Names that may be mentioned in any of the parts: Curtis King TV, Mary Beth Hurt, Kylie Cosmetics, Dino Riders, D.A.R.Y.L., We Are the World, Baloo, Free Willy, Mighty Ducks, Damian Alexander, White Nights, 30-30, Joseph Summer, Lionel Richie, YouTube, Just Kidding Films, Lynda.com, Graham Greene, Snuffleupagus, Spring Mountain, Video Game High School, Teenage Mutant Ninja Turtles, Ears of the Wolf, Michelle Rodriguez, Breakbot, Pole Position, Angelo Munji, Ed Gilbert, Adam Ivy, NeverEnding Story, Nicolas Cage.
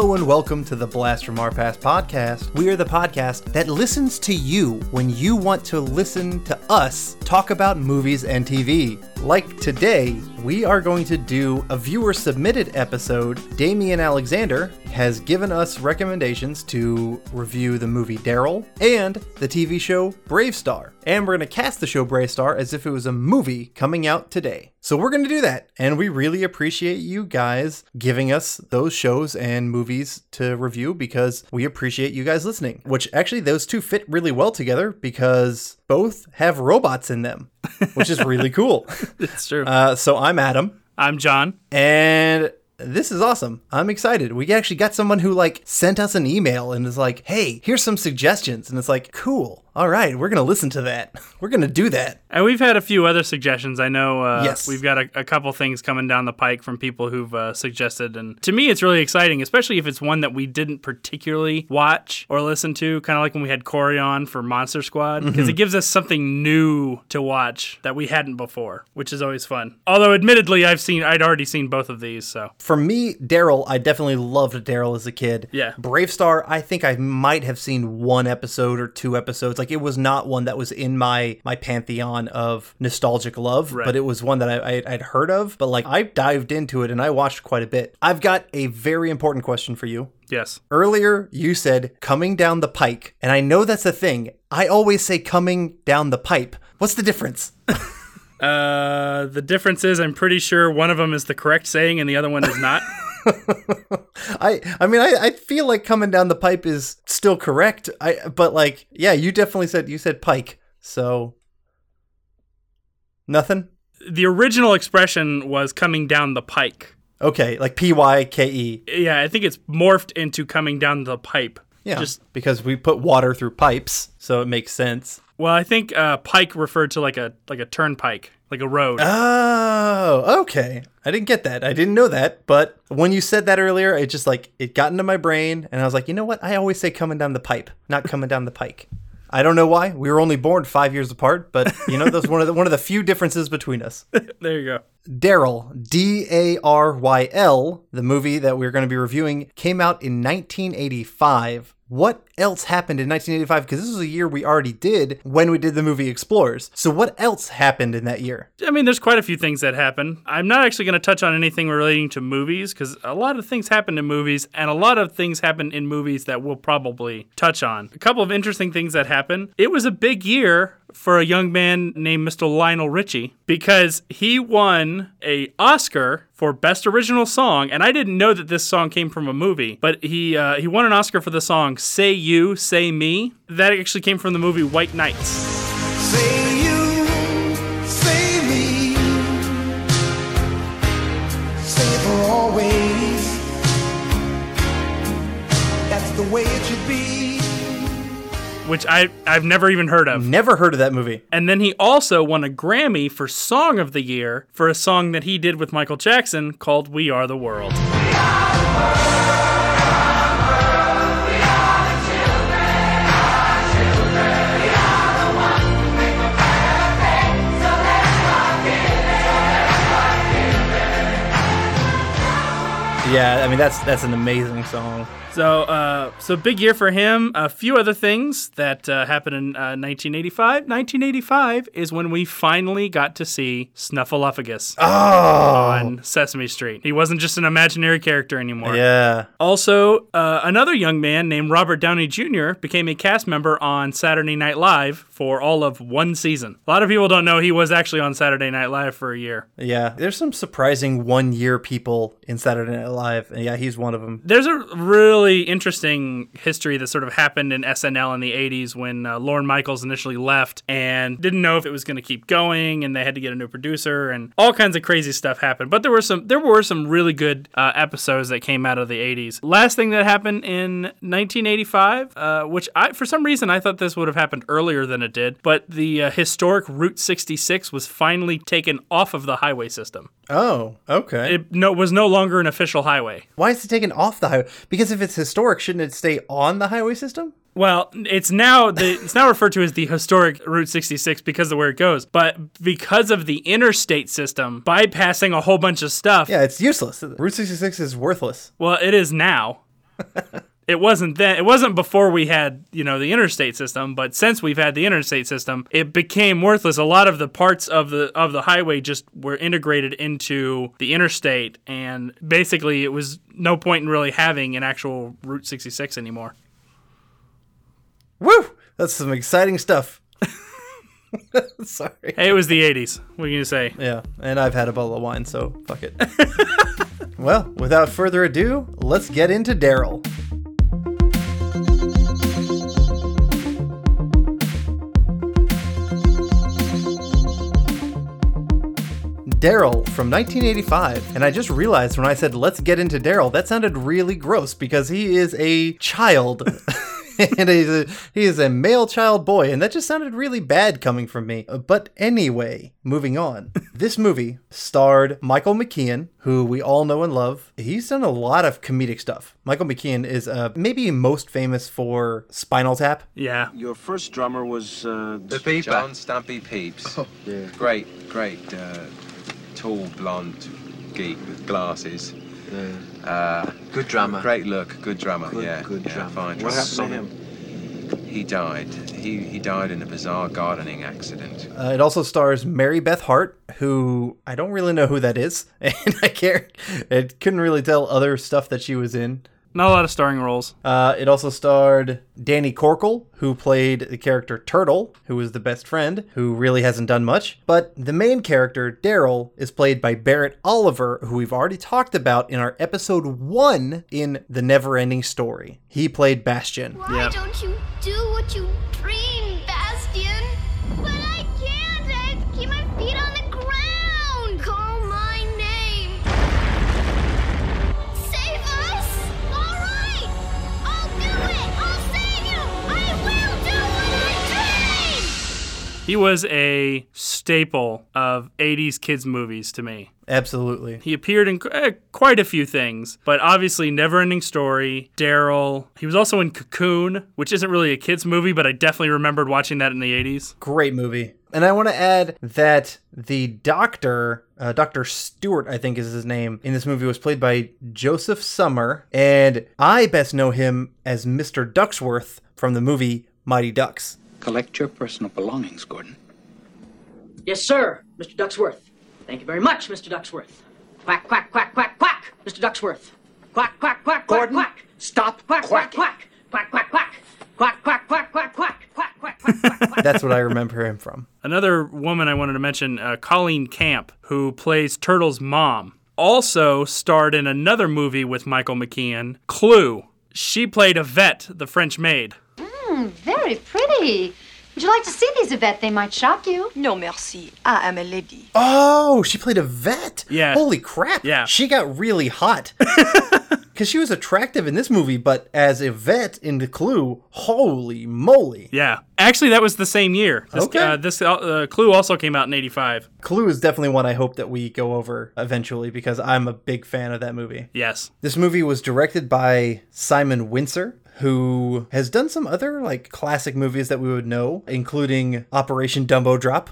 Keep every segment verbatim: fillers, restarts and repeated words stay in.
Hello and welcome to the Blast From Our Past podcast. We are the podcast that listens to you when you want to listen to us talk about movies and T V. Like today, we are going to do a viewer-submitted episode. Damian Alexander has given us recommendations to review the movie D A R Y L and the T V show BraveStarr. And we're going to cast the show BraveStarr as if it was a movie coming out today. So we're going to do that, and we really appreciate you guys giving us those shows and movies to review because we appreciate you guys listening, which actually those two fit really well together because both have robots in them, which is really cool. It's true. Uh, so I'm Adam. I'm John. And this is awesome. I'm excited. We actually got someone who like sent us an email and is like, hey, here's some suggestions. And it's like, cool. All right, we're going to listen to that. We're going to do that. And we've had a few other suggestions. I know uh, yes. we've got a, a couple things coming down the pike from people who've uh, suggested. And to me, it's really exciting, especially if it's one that we didn't particularly watch or listen to, kind of like when we had Corey on for Monster Squad, because mm-hmm. it gives us something new to watch that we hadn't before, which is always fun. Although, admittedly, I've seen, I'd already seen both of these. So for me, D A R Y L, I definitely loved D A R Y L as a kid. Yeah. BraveStarr, I think I might have seen one episode or two episodes. Like, it was not one that was in my my pantheon of nostalgic love, right. But it was one that I, I, I'd heard of. But, like, I dived into it, and I watched quite a bit. I've got a very important question for you. Yes. Earlier, you said, coming down the pike. And I know that's a thing. I always say coming down the pipe. What's the difference? uh, the difference is I'm pretty sure one of them is the correct saying, and the other one is not. I I mean I, I feel like coming down the pipe is still correct. I but like yeah, you definitely said you said pike. So nothing? The original expression was coming down the pike. Okay, like P Y K E. Yeah, I think it's morphed into coming down the pipe. Yeah. Just because we put water through pipes, so it makes sense. Well, I think uh, pike referred to like a like a turnpike, like a road. Oh, okay. I didn't get that. I didn't know that. But when you said that earlier, it just like it got into my brain, and I was like, you know what? I always say coming down the pipe, not coming down the pike. I don't know why. We were only born five years apart, but you know, that's one of the one of the few differences between us. There you go. D A R Y L, D A R Y L, the movie that we're going to be reviewing, came out in nineteen eighty-five. What else happened in nineteen eighty-five? Because this was a year we already did when we did the movie Explorers. So what else happened in that year? I mean, there's quite a few things that happened. I'm not actually going to touch on anything relating to movies because a lot of things happened in movies and a lot of things happened in movies that we'll probably touch on. A couple of interesting things that happened. It was a big year for a young man named Mister Lionel Richie because he won a Oscar for Best Original Song, and I didn't know that this song came from a movie, but he uh, he won an Oscar for the song Say You, Say Me. That actually came from the movie White Nights. Say you, say me, say for always, that's the way it should be. Which I, I've never even heard of. Never heard of that movie. And then he also won a Grammy for Song of the Year for a song that he did with Michael Jackson called We Are the World. We are the world, we are the children, we are the children, we are the ones who make the perfect, so let's rock it, so let's rock it. Yeah, I mean, that's that's an amazing song. So, uh, so big year for him. A few other things that uh, happened in uh, nineteen eighty-five. nineteen eighty-five is when we finally got to see Snuffleupagus oh. on Sesame Street. He wasn't just an imaginary character anymore. Yeah. Also, uh, another young man named Robert Downey Junior became a cast member on Saturday Night Live for all of one season. A lot of people don't know he was actually on Saturday Night Live for a year. Yeah. There's some surprising one-year people in Saturday Night Live. Yeah, he's one of them. There's a really really interesting history that sort of happened in S N L in the eighties when uh, Lorne Michaels initially left and didn't know if it was going to keep going, and they had to get a new producer, and all kinds of crazy stuff happened. But there were some there were some really good uh, episodes that came out of the eighties. Last thing that happened in nineteen eighty-five, uh, which I for some reason I thought this would have happened earlier than it did, but the uh, historic Route sixty-six was finally taken off of the highway system. Oh, okay. It no was no longer an official highway. Why is it taken off the highway? Because if it's historic, shouldn't it stay on the highway system? Well, it's now the, it's now referred to as the historic Route sixty-six because of where it goes, but because of the interstate system bypassing a whole bunch of stuff. Yeah, it's useless. Route sixty-six is worthless. Well, it is now. It wasn't then. It wasn't before we had, you know, the interstate system, but since we've had the interstate system, it became worthless. A lot of the parts of the of the highway just were integrated into the interstate, and basically it was no point in really having an actual Route sixty-six anymore. Woo! That's some exciting stuff. Sorry. Hey, it was the eighties. What are you going to say? Yeah, and I've had a bottle of wine, so fuck it. Well, without further ado, let's get into D A R Y L. D A R Y L from nineteen eighty-five, and I just realized when I said let's get into D A R Y L, that sounded really gross because he is a child, and he's a, he is a male child boy, and that just sounded really bad coming from me. But anyway, moving on. This movie starred Michael McKean, who we all know and love. He's done a lot of comedic stuff. Michael McKean is uh, maybe most famous for Spinal Tap. Yeah. Your first drummer was uh, the Peeps. John Stumpy Peeps. Oh, yeah. Great, great. Uh... Tall, blonde geek with glasses. Yeah. Uh, good drummer. Great look. Good drummer. Good, yeah. Good yeah, drummer. Fine. What happened to him? He died. He he died in a bizarre gardening accident. Uh, it also stars Mary Beth Hurt, who I don't really know who that is, and I can't. I couldn't really tell other stuff that she was in. Not a lot of starring roles. Uh, it also starred Danny Corkill, who played the character Turtle, who was the best friend, who really hasn't done much. But the main character, D A R Y L, is played by Barrett Oliver, who we've already talked about in our episode one in The NeverEnding Story. He played Bastion. Why yep. don't you do what you dream, Bastion? But I can't. I have to keep my feet on the ground. Call my name. Save us. He was a staple of eighties kids' movies to me. Absolutely. He appeared in uh, quite a few things, but obviously NeverEnding Story, D A R Y L. He was also in Cocoon, which isn't really a kids' movie, but I definitely remembered watching that in the eighties. Great movie. And I want to add that the doctor, uh, Doctor Stewart, I think is his name, in this movie was played by Joseph Summer, and I best know him as Mister Ducksworth from the movie Mighty Ducks. Collect your personal belongings, Gordon. Yes, sir, Mister Ducksworth. Thank you very much, Mister Ducksworth. Quack, quack, quack, quack, quack, Mister Ducksworth. Quack, quack, quack, Gordon. Quack, quack. Stop, quack, quack, quack, quack, quack, quack. Quack, quack, quack, quack, quack, quack, quack, quack, quack. That's what I remember him from. Another woman I wanted to mention, uh, Colleen Camp, who plays Turtle's mom, also starred in another movie with Michael McKean, Clue. She played Yvette, the French maid. Mm, very pretty. Would you like to see these, Yvette? They might shock you. No, merci. I am a lady. Oh, she played Yvette? Yeah. Holy crap. Yeah. She got really hot. Because she was attractive in this movie, but as Yvette in the Clue, holy moly. Yeah. Actually, that was the same year. This, okay. Uh, this uh, Clue also came out in eighty-five. Clue is definitely one I hope that we go over eventually because I'm a big fan of that movie. Yes. This movie was directed by Simon Windsor, who has done some other like classic movies that we would know, including Operation Dumbo Drop,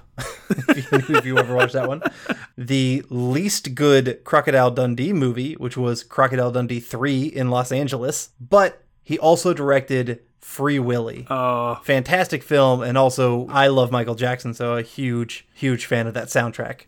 if, you, if you ever watched that one. The least good Crocodile Dundee movie, which was Crocodile Dundee three in Los Angeles, but he also directed Free Willy. Oh. Fantastic film, and also I love Michael Jackson, so a huge, huge fan of that soundtrack.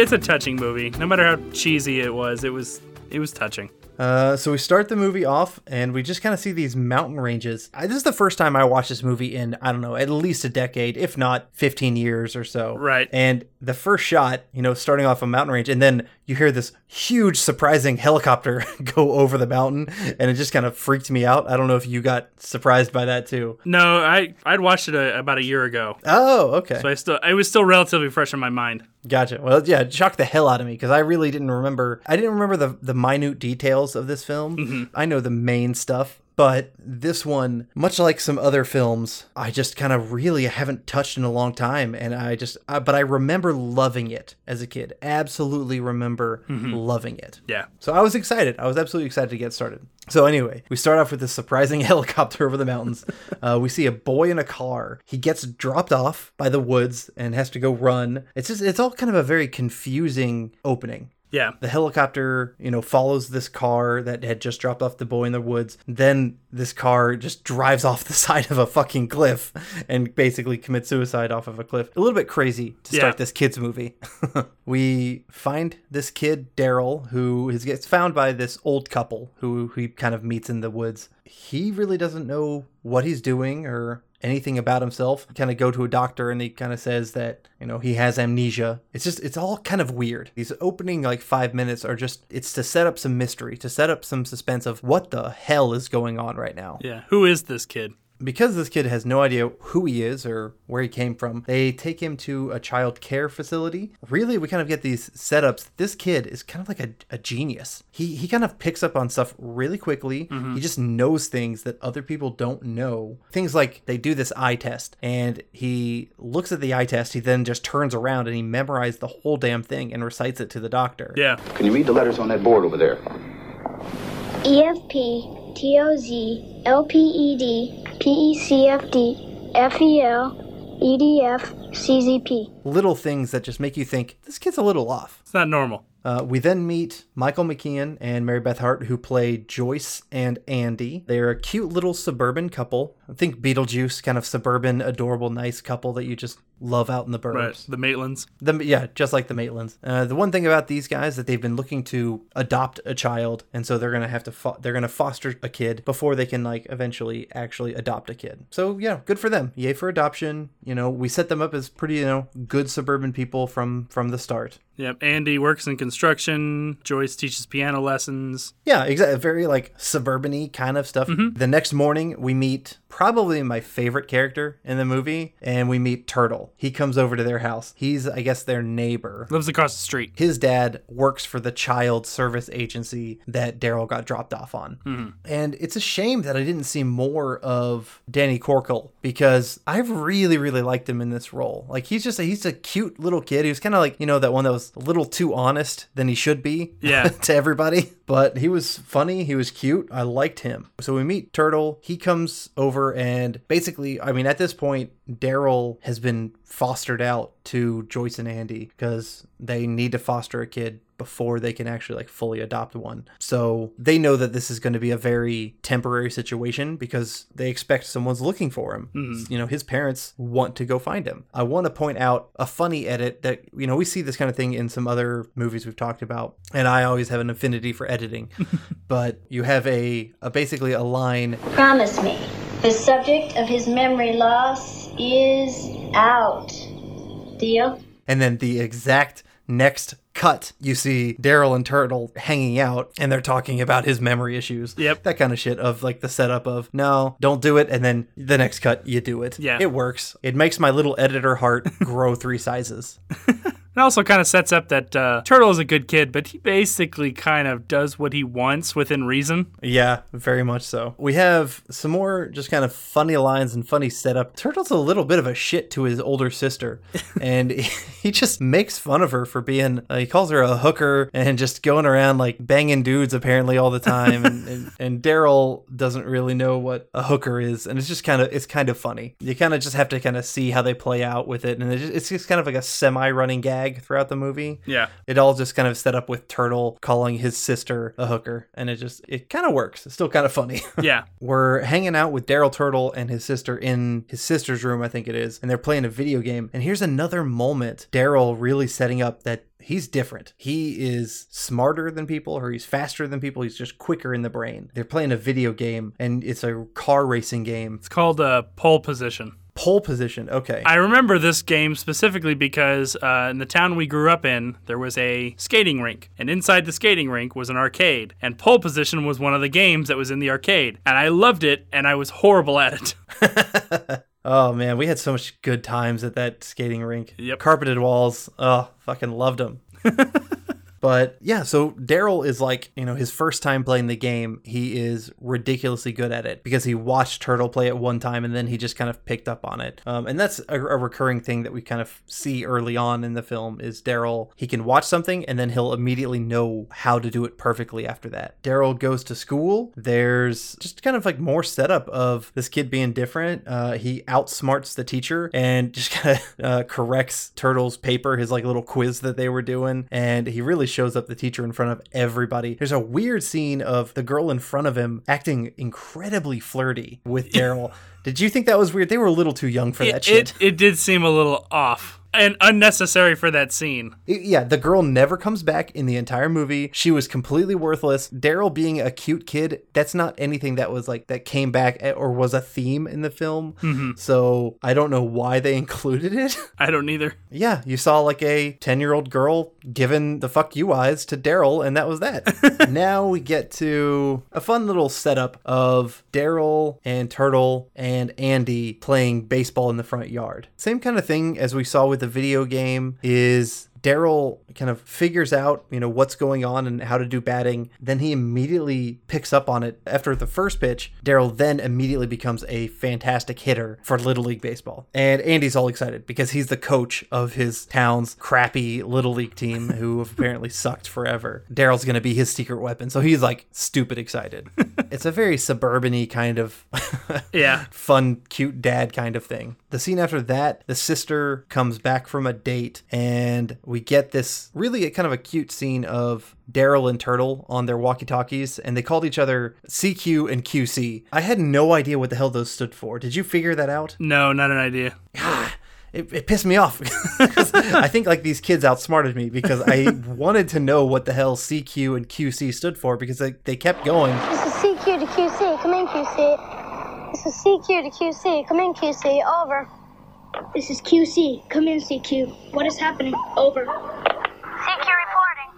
It's a touching movie. No matter how cheesy it was, it was it was touching. Uh, so we start the movie off, and we just kind of see these mountain ranges. I, this is the first time I watched this movie in, I don't know, at least a decade, if not fifteen years or so. Right. And the first shot, you know, starting off a mountain range, and then you hear this huge, surprising helicopter go over the mountain, and it just kind of freaked me out. I don't know if you got surprised by that, too. No, I, I'd watched it a, about a year ago. Oh, okay. So I still, it was still relatively fresh in my mind. Gotcha. Well, yeah, it shocked the hell out of me, because I really didn't remember, I didn't remember the, the minute details of this film. Mm-hmm. I know the main stuff, But this one, much like some other films, I just kind of really haven't touched in a long time. And I just, I, but I remember loving it as a kid. Absolutely remember mm-hmm. loving it. Yeah. So I was excited. I was absolutely excited to get started. So anyway, we start off with this surprising helicopter over the mountains. uh, we see a boy in a car. He gets dropped off by the woods and has to go run. It's just, it's all kind of a very confusing opening. Yeah. The helicopter, you know, follows this car that had just dropped off the boy in the woods. Then this car just drives off the side of a fucking cliff and basically commits suicide off of a cliff. A little bit crazy to start yeah. this kid's movie. We find this kid, D A R Y L, who is, gets found by this old couple who, who he kind of meets in the woods. He really doesn't know what he's doing or anything about himself. You kind of go to a doctor and he kind of says that, you know, he has amnesia. It's just, it's all kind of weird. These opening like five minutes are just, it's to set up some mystery, to set up some suspense of what the hell is going on right now. Yeah. Who is this kid? Because this kid has no idea who he is or where he came from, they take him to a child care facility. Really, we kind of get these setups. This kid is kind of like a, a genius. He he kind of picks up on stuff really quickly. Mm-hmm. He just knows things that other people don't know. Things like they do this eye test, and he looks at the eye test. He then just turns around, and he memorized the whole damn thing and recites it to the doctor. Yeah. Can you read the letters on that board over there? E F P, T O Z, L P E D, P E C F D, F E L, E D F, C Z P. Little things that just make you think, this kid's a little off. It's not normal. Uh, we then meet Michael McKean and Mary Beth Hurt, who play Joyce and Andy. They're a cute little suburban couple. I think Beetlejuice, kind of suburban, adorable, nice couple that you just love out in the burbs. Right, the Maitlands. The, yeah, just like the Maitlands. Uh, the one thing about these guys that they've been looking to adopt a child, and so they're gonna have to fo- they're gonna foster a kid before they can like eventually actually adopt a kid. So yeah, good for them. Yay for adoption. You know, we set them up as pretty you know good suburban people from from the start. Yep. Andy works in construction. Joyce teaches piano lessons. Yeah, exactly. Very like suburban-y kind of stuff. Mm-hmm. The next morning, we meet probably my favorite character in the movie, and we meet Turtle. He comes over to their house. He's, I guess, their neighbor. Lives across the street. His dad works for the child service agency that D A R Y L got dropped off on. Mm-hmm. And it's a shame that I didn't see more of Danny Corkill because I really, really liked him in this role. Like, he's just a, he's a cute little kid. He was kind of like, you know, that one that was a little too honest than he should be yeah. to everybody. But he was funny. He was cute. I liked him. So we meet Turtle. He comes over and basically, I mean, at this point, D A R Y L has been fostered out to Joyce and Andy because they need to foster a kid before they can actually like fully adopt one. So they know that this is going to be a very temporary situation because they expect someone's looking for him. Mm. You know, his parents want to go find him. I want to point out a funny edit that, you know, we see this kind of thing in some other movies we've talked about, and I always have an affinity for editing, but you have a, a basically a line. Promise me, the subject of his memory loss is out. Deal? And then the exact next cut, you see D A R Y L and Turtle hanging out and they're talking about his memory issues. Yep. That kind of shit of like the setup of, no, don't do it. And then the next cut, you do it. Yeah. It works. It makes my little editor heart grow three sizes. It also kind of sets up that uh, Turtle is a good kid, but he basically kind of does what he wants within reason. Yeah, very much so. We have some more just kind of funny lines and funny setup. Turtle's a little bit of a shit to his older sister, and he just makes fun of her for being, uh, he calls her a hooker and just going around like banging dudes apparently all the time. and, and, and D A R Y L doesn't really know what a hooker is, and it's just kind of, it's kind of funny. You kind of just have to kind of see how they play out with it, and it's just, it's just kind of like a semi-running gag throughout the movie. Yeah. It all just kind of set up with Turtle calling his sister a hooker, and it just, it kind of works. It's still kind of funny. Yeah. We're hanging out with D A R Y L, Turtle, and his sister in his sister's room, I think it is, and they're playing a video game. And here's another moment, D A R Y L really setting up that he's different. He is smarter than people, or he's faster than people. He's just quicker in the brain. They're playing a video game, and it's a car racing game. It's called uh, Pole Position. Pole Position, okay. I remember this game specifically because uh, in the town we grew up in, there was a skating rink. And inside the skating rink was an arcade. And Pole Position was one of the games that was in the arcade. And I loved it, and I was horrible at it. Oh, man, we had so much good times at that skating rink. Yep. Carpeted walls. Oh, fucking loved them. But yeah, so D A R Y L is like, you know, his first time playing the game, he is ridiculously good at it because he watched Turtle play it one time and then he just kind of picked up on it. Um, and that's a, a recurring thing that we kind of see early on in the film is D A R Y L, he can watch something and then he'll immediately know how to do it perfectly after that. D A R Y L goes to school. There's just kind of like more setup of this kid being different. Uh, he outsmarts the teacher and just kind of uh, corrects Turtle's paper, his like little quiz that they were doing. And he really shows up the teacher in front of everybody. There's a weird scene of the girl in front of him acting incredibly flirty with D A R Y L. Did you think that was weird? They were a little too young for it, that shit. It, it did seem a little off. And unnecessary for that scene. Yeah, the girl never comes back in the entire movie. She was completely worthless. D A R Y L being a cute kid, that's not anything that was like that came back or was a theme in the film. Mm-hmm. So I don't know why they included it. I don't either. Yeah, you saw like a ten-year-old girl giving the fuck you eyes to D A R Y L, and that was that. Now we get to a fun little setup of D A R Y L and Turtle and Andy playing baseball in the front yard. Same kind of thing as we saw with the video game is D A R Y L kind of figures out, you know, what's going on and how to do batting. Then he immediately picks up on it. After the first pitch, D A R Y L then immediately becomes a fantastic hitter for Little League Baseball. And Andy's all excited because he's the coach of his town's crappy Little League team who have apparently sucked forever. D A R Y L's going to be his secret weapon. So he's like stupid excited. It's a very suburban-y kind of yeah, fun, cute dad kind of thing. The scene after that, the sister comes back from a date and we get this really a kind of a cute scene of D A R Y L and Turtle on their walkie-talkies, and they called each other C Q and Q C. I had no idea what the hell those stood for. Did you figure that out? No, not an idea. It, it pissed me off. I think like these kids outsmarted me because I wanted to know what the hell C Q and Q C stood for because they, they kept going. This is C Q to Q C. Come in, Q C. This is C Q to Q C. Come in, Q C. Over. This is Q C. Come in, C Q. What is happening? Over. C Q reporting.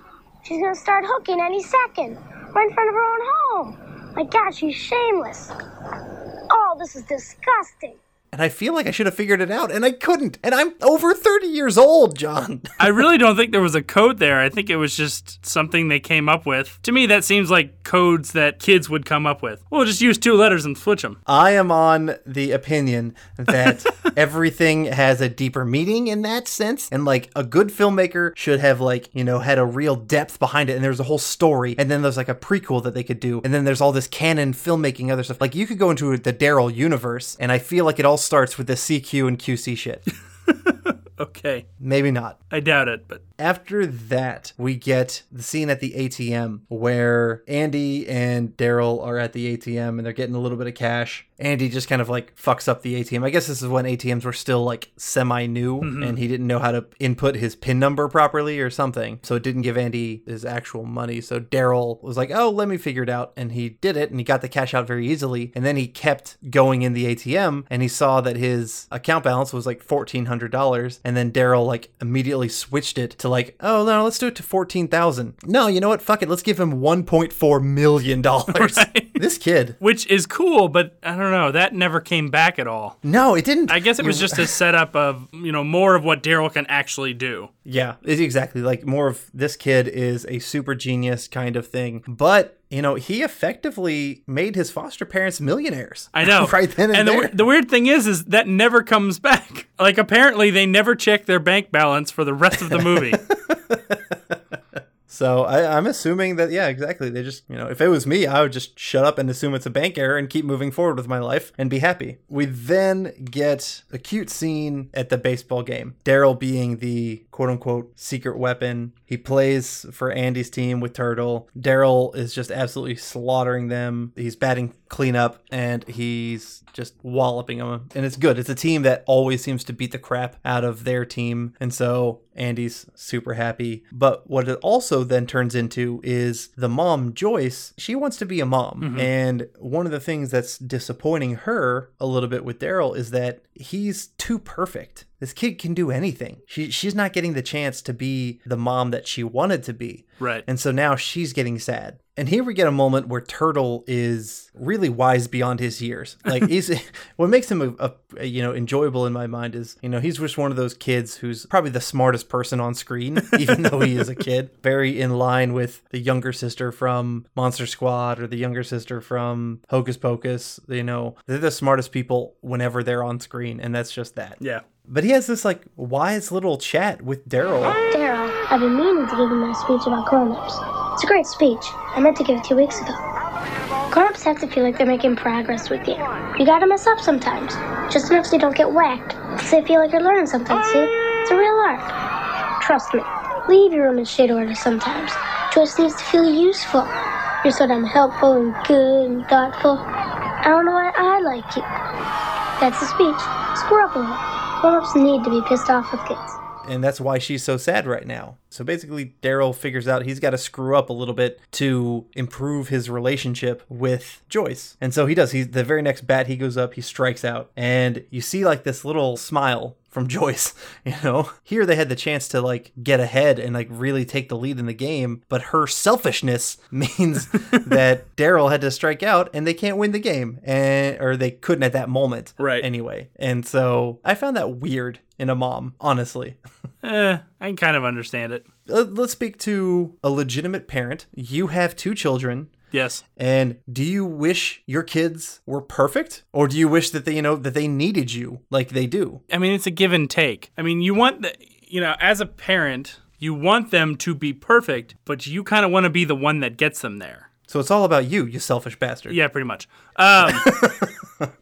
She's gonna start hooking any second. Right in front of her own home. My God, she's shameless. Oh, this is disgusting. And I feel like I should have figured it out, and I couldn't. And I'm over thirty years old, John. I really don't think there was a code there. I think it was just something they came up with. To me, that seems like codes that kids would come up with. We'll just use two letters and switch them. I am on the opinion that everything has a deeper meaning in that sense. And, like, a good filmmaker should have, like, you know, had a real depth behind it. And there's a whole story. And then there's, like, a prequel that they could do. And then there's all this canon filmmaking, other stuff. Like, you could go into the D A R Y L universe, and I feel like it all starts with the C Q and Q C shit. Okay. Maybe not. I doubt it, but... After that, we get the scene at the A T M where Andy and D A R Y L are at the A T M and they're getting a little bit of cash. Andy just kind of like fucks up the A T M. I guess this is when A T Ms were still like semi-new mm-hmm. and he didn't know how to input his PIN number properly or something. So it didn't give Andy his actual money. So D A R Y L was like, oh, let me figure it out. And he did it and he got the cash out very easily. And then he kept going in the A T M and he saw that his account balance was like fourteen hundred dollars. And then D A R Y L like immediately switched it to like, oh no, let's do it to fourteen thousand. No, you know what? Fuck it. Let's give him one point four million dollars. Right. This kid. Which is cool, but I don't know. That never came back at all. No, it didn't. I guess it was just a setup of, you know, more of what D A R Y L can actually do. Yeah, exactly. Like more of this kid is a super genius kind of thing. But... you know, he effectively made his foster parents millionaires. I know. Right then and, and there. The, the weird thing is, is that never comes back. Like, apparently they never check their bank balance for the rest of the movie. So I, I'm assuming that, yeah, exactly. They just, you know, if it was me, I would just shut up and assume it's a bank error and keep moving forward with my life and be happy. We then get a cute scene at the baseball game. D A R Y L being the quote unquote secret weapon. He plays for Andy's team with Turtle. D A R Y L is just absolutely slaughtering them. He's batting cleanup and he's just walloping them. And it's good. It's a team that always seems to beat the crap out of their team. And so Andy's super happy. But what it also then turns into is the mom, Joyce, she wants to be a mom. Mm-hmm. And one of the things that's disappointing her a little bit with D A R Y L is that he's too perfect. This kid can do anything. She she's not getting the chance to be the mom that she wanted to be. Right. And so now she's getting sad. And here we get a moment where Turtle is really wise beyond his years. Like, he's, what makes him, a, a, a, you know, enjoyable in my mind is, you know, he's just one of those kids who's probably the smartest person on screen, even though he is a kid. Very in line with the younger sister from Monster Squad or the younger sister from Hocus Pocus. You know, they're the smartest people whenever they're on screen, and that's just that. Yeah. But he has this, like, wise little chat with Daryl. Daryl, I've been meaning to give you my speech about grown-ups. It's a great speech. I meant to give it two weeks ago. Grown-ups have to feel like they're making progress with you. You gotta mess up sometimes, just enough so you don't get whacked, because they feel like you're learning something, see? It's a real art. Trust me, leave your room in shade order sometimes. Joyce needs to feel useful. You're so damn helpful and good and thoughtful. I don't know why I like you. That's the speech. Squirrel boy. Grown-ups need to be pissed off with kids. And that's why she's so sad right now. So basically, Daryl figures out he's got to screw up a little bit to improve his relationship with Joyce. And so he does. He's, the very next bat he goes up, he strikes out. And you see, like, this little smile from Joyce, you know? Here they had the chance to, like, get ahead and, like, really take the lead in the game, but her selfishness means that Daryl had to strike out and they can't win the game, and or they couldn't at that moment. Right. Anyway. And so I found that weird in a mom, honestly. Eh, I can kind of understand it. Let's speak to a legitimate parent. You have two children. Yes. And do you wish your kids were perfect, or do you wish that they, you know, that they needed you like they do? I mean, it's a give and take. I mean, you want the, you know, as a parent, you want them to be perfect, but you kind of want to be the one that gets them there. So it's all about you, you selfish bastard. Yeah, pretty much. Um,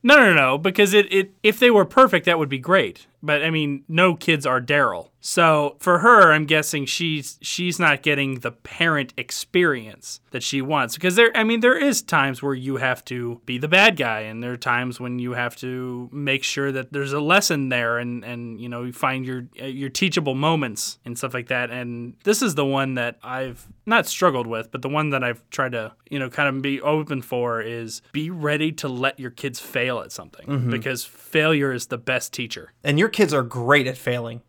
no, no, no, because it, it if they were perfect, that would be great. But, I mean, no kids are Daryl. So for her, I'm guessing she's she's not getting the parent experience that she wants. Because, there, I mean, there is times where you have to be the bad guy. And there are times when you have to make sure that there's a lesson there. And, and you know, you find your your teachable moments and stuff like that. And this is the one that I've not struggled with, but the one that I've tried to, you know, kind of be open for is be ready to let your kids fail at something. Mm-hmm. Because failure is the best teacher. And you're Your kids are great at failing.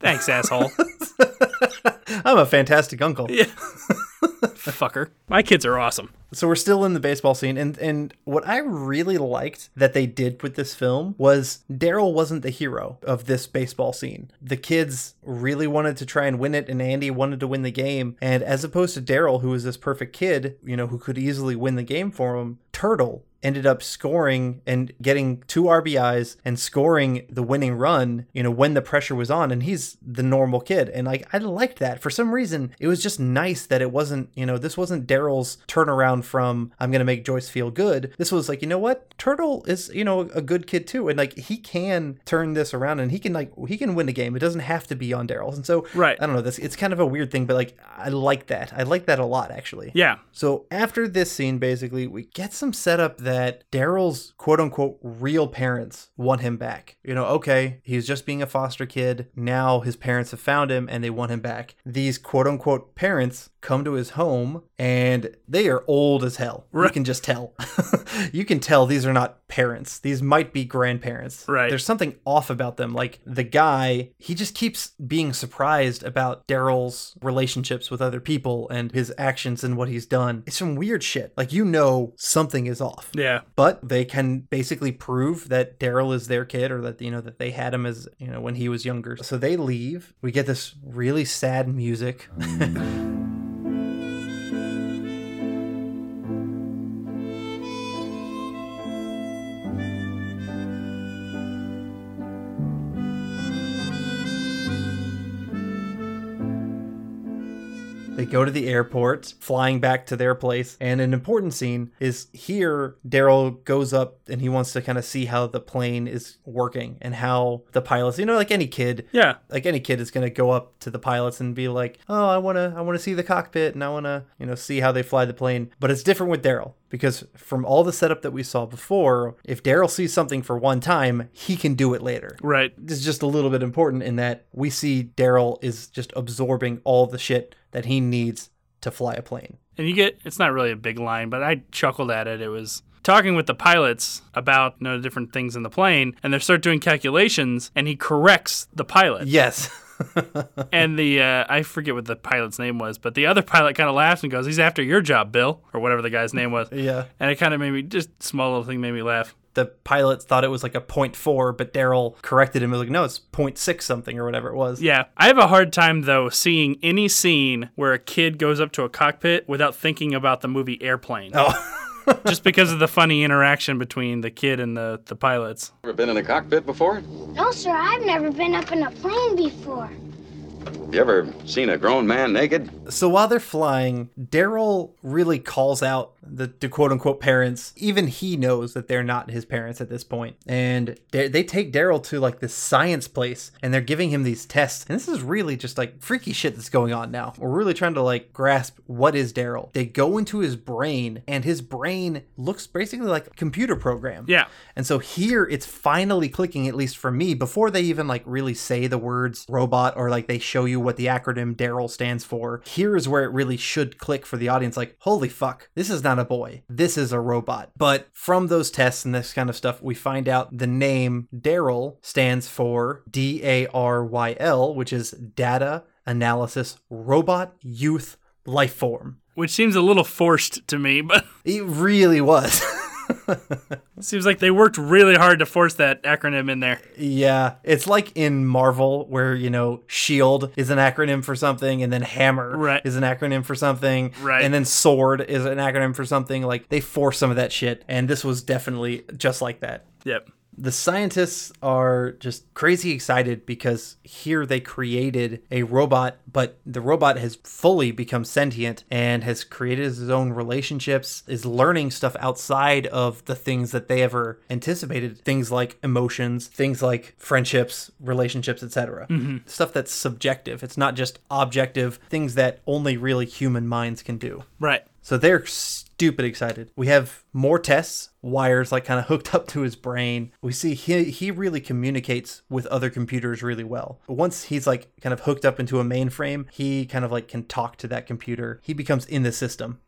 Thanks, asshole. I'm a fantastic uncle. Yeah. Fucker. My kids are awesome. So we're still in the baseball scene, and, and what I really liked that they did with this film was Daryl wasn't the hero of this baseball scene. The kids really wanted to try and win it, and Andy wanted to win the game, and as opposed to Daryl, who was this perfect kid, you know, who could easily win the game for him, Turtle ended up scoring and getting two R B Is and scoring the winning run, you know, when the pressure was on, and he's the normal kid. And like, I liked that. For some reason, it was just nice that it wasn't, you know, this wasn't Daryl's turnaround from, I'm going to make Joyce feel good. This was like, you know what? Turtle is, you know, a good kid too. And like, he can turn this around and he can like, he can win the game. It doesn't have to be on Daryl's. And so, right. I don't know, this, it's kind of a weird thing, but like, I like that. I like that a lot, actually. Yeah. So after this scene, basically, we get some setup that that Daryl's quote-unquote real parents want him back. You know, okay, he's just being a foster kid. Now his parents have found him and they want him back. These quote-unquote parents come to his home and they are old as hell. Right. You can just tell. You can tell these are not parents. These might be grandparents. Right. There's something off about them. Like the guy, he just keeps being surprised about Daryl's relationships with other people and his actions and what he's done. It's some weird shit. Like, you know, something is off. Yeah. Yeah. But they can basically prove that Daryl is their kid, or that, you know, that they had him as, you know, when he was younger. So they leave. We get this really sad music. They go to the airport, flying back to their place. And an important scene is here, Daryl goes up and he wants to kind of see how the plane is working and how the pilots, you know, like any kid. Yeah. Like any kid is going to go up to the pilots and be like, oh, I want to I want to see the cockpit and I want to, you know, see how they fly the plane. But it's different with Daryl. Because from all the setup that we saw before, if Daryl sees something for one time, he can do it later. Right. This is just a little bit important in that we see Daryl is just absorbing all the shit that he needs to fly a plane. And you get, it's not really a big line, but I chuckled at it. It was talking with the pilots about, you know, different things in the plane, and they start doing calculations, and he corrects the pilot. Yes. And the uh, I forget what the pilot's name was, but the other pilot kind of laughs and goes, "He's after your job, Bill," or whatever the guy's name was. Yeah. And it kind of made me, just small little thing made me laugh. The pilots thought it was like a point four, but D A R Y L corrected him. He was like, no, it's point six something or whatever it was. Yeah. I have a hard time, though, seeing any scene where a kid goes up to a cockpit without thinking about the movie Airplane. Oh. Just because of the funny interaction between the kid and the, the pilots. Ever been in a cockpit before? No, sir. I've never been up in a plane before. You ever seen a grown man naked? So while they're flying, D A R Y L really calls out the, the quote-unquote parents. Even he knows that they're not his parents at this point. And they, they take D A R Y L to like this science place, and they're giving him these tests. And this is really just like freaky shit that's going on now. We're really trying to like grasp what is D A R Y L. They go into his brain, and his brain looks basically like a computer program. Yeah. And so here it's finally clicking, at least for me, before they even like really say the words robot or like they show you what the acronym D A R Y L stands for. Here is where it really should click for the audience. Like, holy fuck, this is not a boy. This is a robot. But from those tests and this kind of stuff, we find out the name D A R Y L stands for D A R Y L, which is Data Analysis Robot Youth Lifeform. Which seems a little forced to me, but... It really was. It seems like they worked really hard to force that acronym in there. Yeah. It's like in Marvel where, you know, SHIELD is an acronym for something, and then Hammer right. is an acronym for something, right. and then SWORD is an acronym for something. Like, they force some of that shit, and this was definitely just like that. Yep. The scientists are just crazy excited because here they created a robot, but the robot has fully become sentient and has created his own relationships, is learning stuff outside of the things that they ever anticipated. Things like emotions, things like friendships, relationships, et cetera. Mm-hmm. Stuff that's subjective. It's not just objective, things that only really human minds can do. Right. So they're stupid excited. We have more tests, wires like kind of hooked up to his brain. We see he he really communicates with other computers really well. But once he's like kind of hooked up into a mainframe, he kind of like can talk to that computer. He becomes in the system.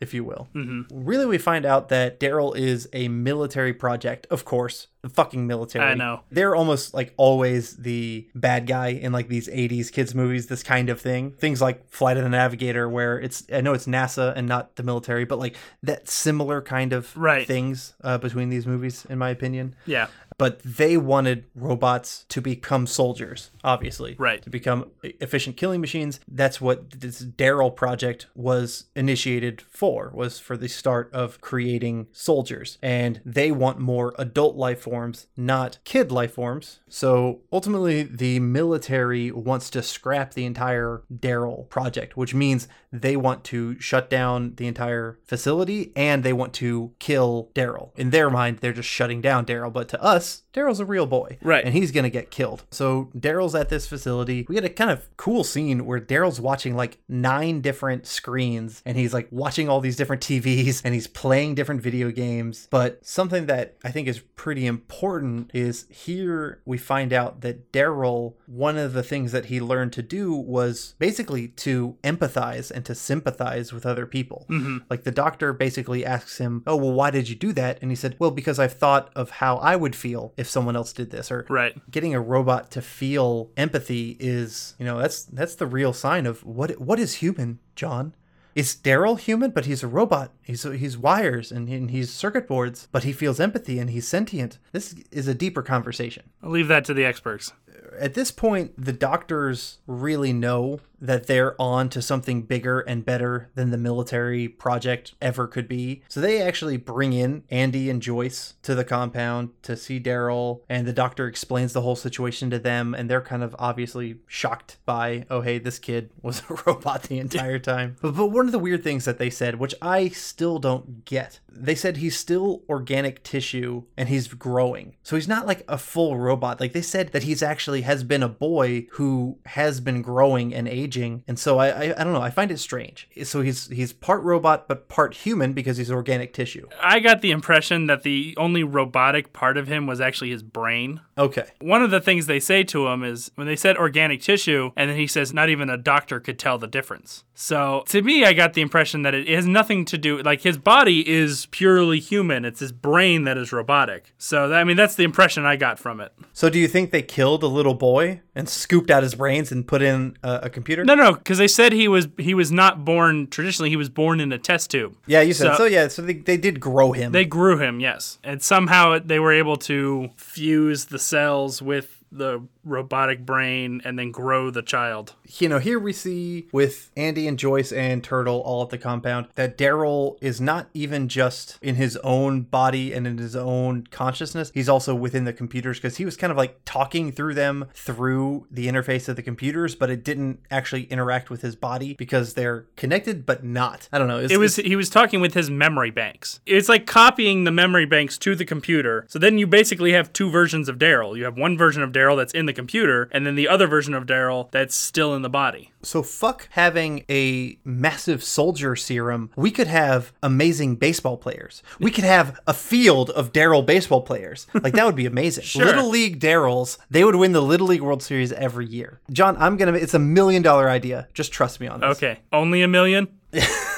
If you will. Mm-hmm. Really, we find out that D A R Y L is a military project, of course. The fucking military. I know. They're almost like always the bad guy in like these eighties kids movies, this kind of thing. Things like Flight of the Navigator, where it's, I know it's NASA and not the military, but like that similar kind of right. things uh, between these movies, in my opinion. Yeah. But they wanted robots to become soldiers, obviously. Right. To become efficient killing machines. That's what this D A R Y L project was initiated for, was for the start of creating soldiers. And they want more adult life forms, not kid life forms. So ultimately, the military wants to scrap the entire D A R Y L project, which means they want to shut down the entire facility and they want to kill D A R Y L. In their mind, they're just shutting down D A R Y L, but to us, D A R Y L's a real boy. Right. And he's going to get killed. So D A R Y L's at this facility. We had a kind of cool scene where D A R Y L's watching like nine different screens and he's like watching all these different T Vs and he's playing different video games. But something that I think is pretty important is here we find out that D A R Y L, one of the things that he learned to do was basically to empathize and to sympathize with other people. Mm-hmm. Like the doctor basically asks him, oh, well, why did you do that? And he said, well, because I've thought of how I would feel if someone else did this. Or right. Getting a robot to feel empathy is, you know, that's that's the real sign of what what is human, John. Is D A R Y L human? But he's a robot. He's he's wires and, and he's circuit boards, but he feels empathy and he's sentient. This is a deeper conversation. I'll leave that to the experts. At this point, the doctors really know that they're on to something bigger and better than the military project ever could be. So they actually bring in Andy and Joyce to the compound to see D A R Y L, and the doctor explains the whole situation to them, and they're kind of obviously shocked by, oh, hey, this kid was a robot the entire time. But, but one of the weird things that they said, which I still don't get, they said he's still organic tissue and he's growing. So he's not like a full robot. Like they said that he's actually has been a boy who has been growing and aging. aging. And so I, I, I don't know. I find it strange. So he's he's part robot, but part human because he's organic tissue. I got the impression that the only robotic part of him was actually his brain. Okay. One of the things they say to him is when they said organic tissue, and then he says not even a doctor could tell the difference. So to me, I got the impression that it has nothing to do, like his body is purely human. It's his brain that is robotic. So that, I mean, that's the impression I got from it. So do you think they killed a little boy and scooped out his brains and put in a, a computer? No, no, because they said he was he was not born traditionally. He was born in a test tube. Yeah, you said so. so yeah, so they, they did grow him. They grew him, yes. And somehow they were able to fuse the cells with the robotic brain and then grow the child. You know, here we see with Andy and Joyce and Turtle all at the compound that D A R Y L is not even just in his own body and in his own consciousness. He's also within the computers because he was kind of like talking through them through the interface of the computers, but it didn't actually interact with his body because they're connected, but not. I don't know. It's, it was, it's... he was talking with his memory banks. It's like copying the memory banks to the computer. So then you basically have two versions of D A R Y L. You have one version of D A R Y L that's in the computer, and then the other version of D A R Y L that's still in the body. So fuck having a massive soldier serum. We could have amazing baseball players. We could have a field of D A R Y L baseball players. Like, that would be amazing. Sure. Little League D A R Y Ls, they would win the Little League World Series every year. John, I'm going to, it's a million dollar idea. Just trust me on this. Okay. Only a million?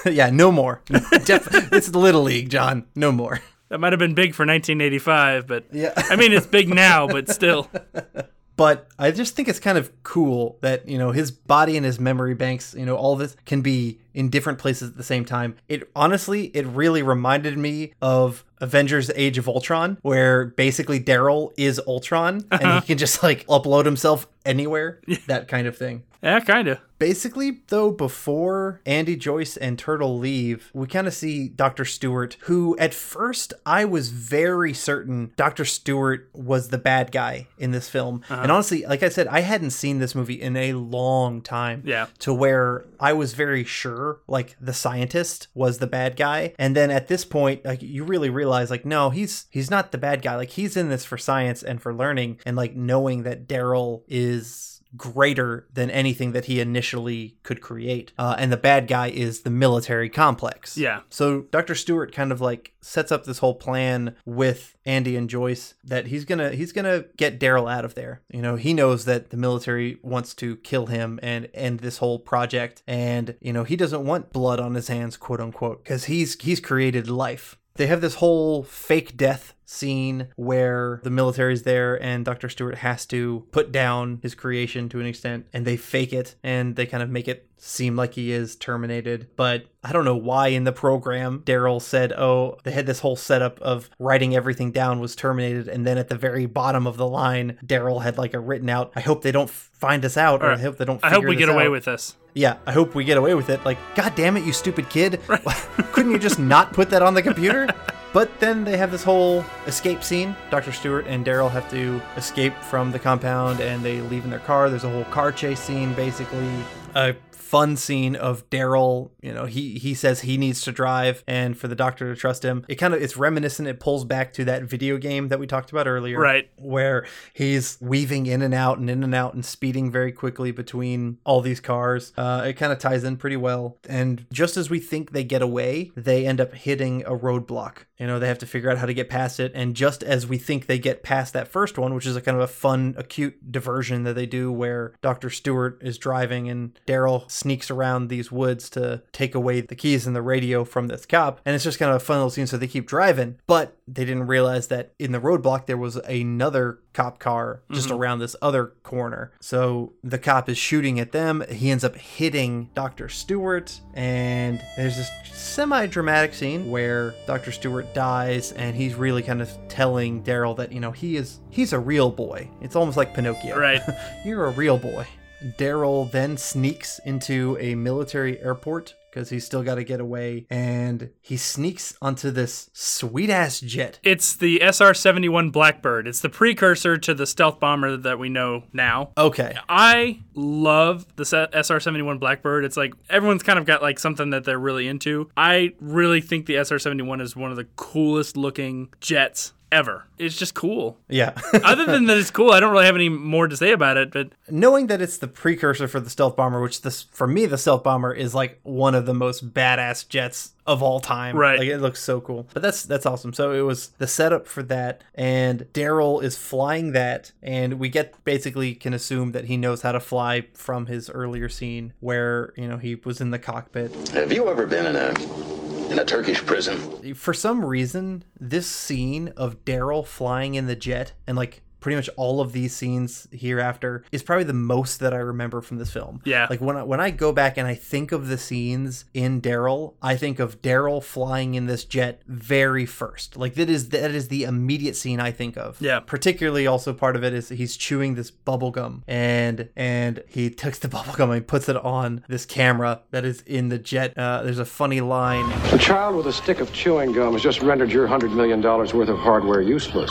Yeah, no more. It's the Little League, John. No more. That might have been big for nineteen eighty-five, but yeah. I mean, it's big now, but still. But I just think it's kind of cool that, you know, his body and his memory banks, you know, all this can be in different places at the same time. It honestly, it really reminded me of Avengers Age of Ultron, where basically D A R Y L is Ultron, uh-huh. and he can just like upload himself anywhere, that kind of thing. Yeah, kind of. Basically, though, before Andy, Joyce, and Turtle leave, we kind of see Doctor Stewart, who at first I was very certain Doctor Stewart was the bad guy in this film. Uh-huh. And honestly, like I said, I hadn't seen this movie in a long time. Yeah. To where I was very sure, like, the scientist was the bad guy. And then at this point, like, you really realize, like, no, he's he's not the bad guy. Like, he's in this for science and for learning and, like, knowing that D A R Y L is greater than anything that he initially could create. Uh, and the bad guy is the military complex. Yeah. So Doctor Stewart kind of like sets up this whole plan with Andy and Joyce that he's going to he's going to get D A R Y L out of there. You know, he knows that the military wants to kill him and end this whole project. And, you know, he doesn't want blood on his hands, quote unquote, because he's he's created life. They have this whole fake death scene where the military's there and Doctor Stewart has to put down his creation to an extent, and they fake it and they kind of make it seem like he is terminated. But I don't know why in the program D A R Y L said, oh, they had this whole setup of writing everything down was terminated, and then at the very bottom of the line D A R Y L had like a written out, I hope they don't find us out, or, or I hope they don't figure I hope we get out. away with this. Yeah, I hope we get away with it. Like, god damn it, you stupid kid. Right. Couldn't you just not put that on the computer? But then they have this whole escape scene. Doctor Stewart and D A R Y L have to escape from the compound and they leave in their car. There's a whole car chase scene, basically. A fun scene of D A R Y L, you know, he he says he needs to drive and for the doctor to trust him. It kind of, it's reminiscent, it pulls back to that video game that we talked about earlier. Right. Where he's weaving in and out and in and out and speeding very quickly between all these cars. Uh, it kind of ties in pretty well. And just as we think they get away, they end up hitting a roadblock. You know, they have to figure out how to get past it. And just as we think they get past that first one, which is a kind of a fun, acute diversion that they do where Doctor Stewart is driving and D A R Y L sneaks around these woods to take away the keys and the radio from this cop. And it's just kind of a fun little scene. So they keep driving, but they didn't realize that in the roadblock, there was another cop car just mm-hmm. around this other corner. So the cop is shooting at them. He ends up hitting Doctor Stewart. And there's this semi-dramatic scene where Doctor Stewart dies, and he's really kind of telling D A R Y L that, you know, he is he's a real boy. It's almost like Pinocchio. Right. You're a real boy. D A R Y L then sneaks into a military airport because he's still got to get away, and he sneaks onto this sweet-ass jet. It's the S R seventy-one Blackbird. It's the precursor to the stealth bomber that we know now. Okay. I love the S R seventy-one Blackbird. It's like everyone's kind of got like something that they're really into. I really think the S R seventy-one is one of the coolest-looking jets ever. It's just cool. Yeah. Other than that, it's cool. I don't really have any more to say about it. But knowing that it's the precursor for the stealth bomber, which this for me, the stealth bomber is like one of the most badass jets of all time. Right. Like, it looks so cool. But that's that's awesome. So it was the setup for that, and D A R Y L is flying that, and we get basically can assume that he knows how to fly from his earlier scene where, you know, he was in the cockpit. Have you ever been in a in a Turkish prison? For some reason, this scene of D A R Y L flying in the jet, and like pretty much all of these scenes hereafter, is probably the most that I remember from this film. Yeah. Like when I, when I go back and I think of the scenes in D A R Y L, I think of D A R Y L flying in this jet very first. Like that is, that is the immediate scene I think of. Yeah. Particularly also part of it is he's chewing this bubble gum, and, and he takes the bubble gum and puts it on this camera that is in the jet. Uh, there's a funny line. The child with a stick of chewing gum has just rendered your hundred million dollars worth of hardware useless.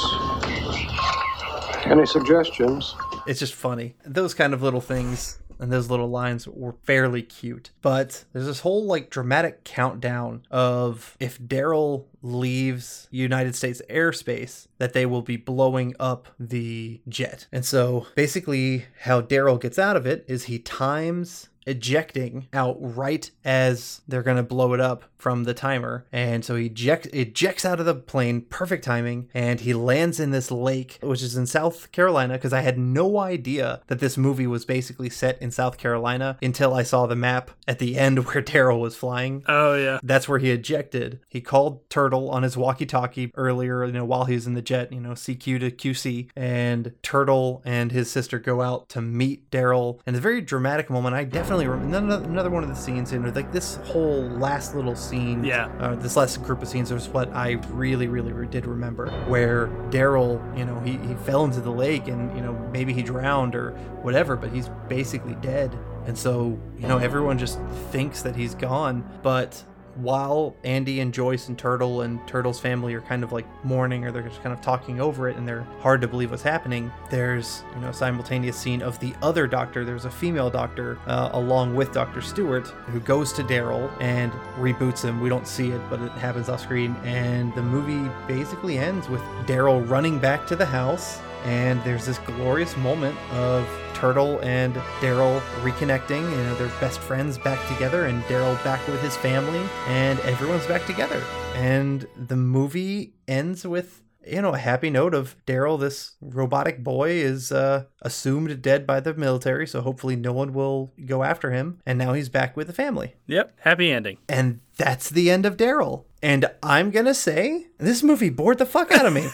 Any suggestions? It's just funny. Those kind of little things and those little lines were fairly cute. But there's this whole like dramatic countdown of if D A R Y L leaves United States airspace, that they will be blowing up the jet. And so basically how D A R Y L gets out of it is he times ejecting out right as they're going to blow it up from the timer. And so he eject, ejects out of the plane, perfect timing, and he lands in this lake, which is in South Carolina, because I had no idea that this movie was basically set in South Carolina until I saw the map at the end where D A R Y L was flying. Oh, yeah. That's where he ejected. He called Turtle on his walkie-talkie earlier, you know, while he was in the jet, you know, C Q to Q C, and Turtle and his sister go out to meet D A R Y L. And it's a very dramatic moment. I definitely remember another one of the scenes in like this whole last little scene, yeah, uh, this last group of scenes is what I really, really, really did remember, where D A R Y L, you know, he, he fell into the lake and, you know, maybe he drowned or whatever, but he's basically dead. And so, you know, everyone just thinks that he's gone, but while Andy and Joyce and Turtle and Turtle's family are kind of like mourning, or they're just kind of talking over it and they're hard to believe what's happening, there's, you know, a simultaneous scene of the other doctor. There's a female doctor uh, along with Doctor Stewart who goes to D A R Y L and reboots him. We don't see it, but it happens off screen. And the movie basically ends with D A R Y L running back to the house. And there's this glorious moment of Turtle and D A R Y L reconnecting, you know, they're best friends back together, and D A R Y L back with his family, and everyone's back together. And the movie ends with, you know, a happy note of D A R Y L, this robotic boy, is uh, assumed dead by the military, so hopefully no one will go after him, and now he's back with the family. Yep, happy ending. And that's the end of D A R Y L. And I'm gonna say, this movie bored the fuck out of me.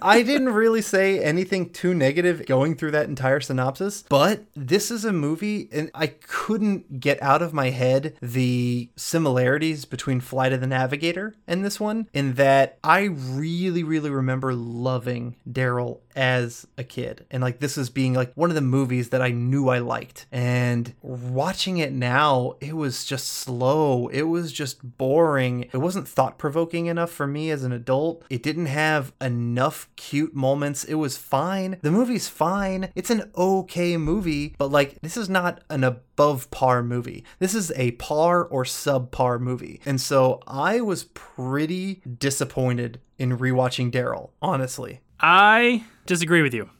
I didn't really say anything too negative going through that entire synopsis, but this is a movie, and I couldn't get out of my head the similarities between Flight of the Navigator and this one, in that I really, really remember loving D A R Y L as a kid. And like, this is being like one of the movies that I knew I liked. And watching it now, it was just slow. It was just boring. It wasn't thought-provoking enough for me as an adult. It didn't have enough cute moments. It was fine. The movie's fine. It's an okay movie, but like, this is not an above par movie. This is a par or subpar movie. And so I was pretty disappointed in rewatching D A R Y L, honestly. I disagree with you.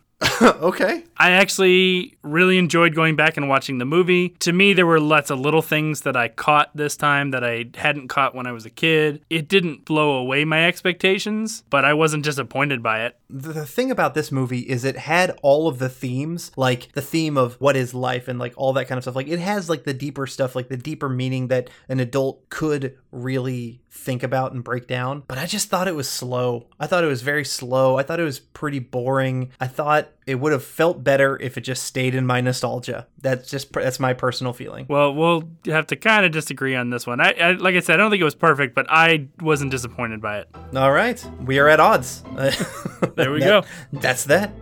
Okay. I actually really enjoyed going back and watching the movie. To me, there were lots of little things that I caught this time that I hadn't caught when I was a kid. It didn't blow away my expectations, but I wasn't disappointed by it. The thing about this movie is it had all of the themes, like the theme of what is life and like all that kind of stuff. Like it has like the deeper stuff, like the deeper meaning that an adult could really think about and break down. But I just thought it was slow. I thought it was very slow. I thought it was pretty boring. I thought it would have felt better if it just stayed in my nostalgia. That's just, that's my personal feeling. Well, we'll have to kind of disagree on this one. I, I like I said, I don't think it was perfect, but I wasn't disappointed by it. All right. We are at odds. There we that, go. That's that.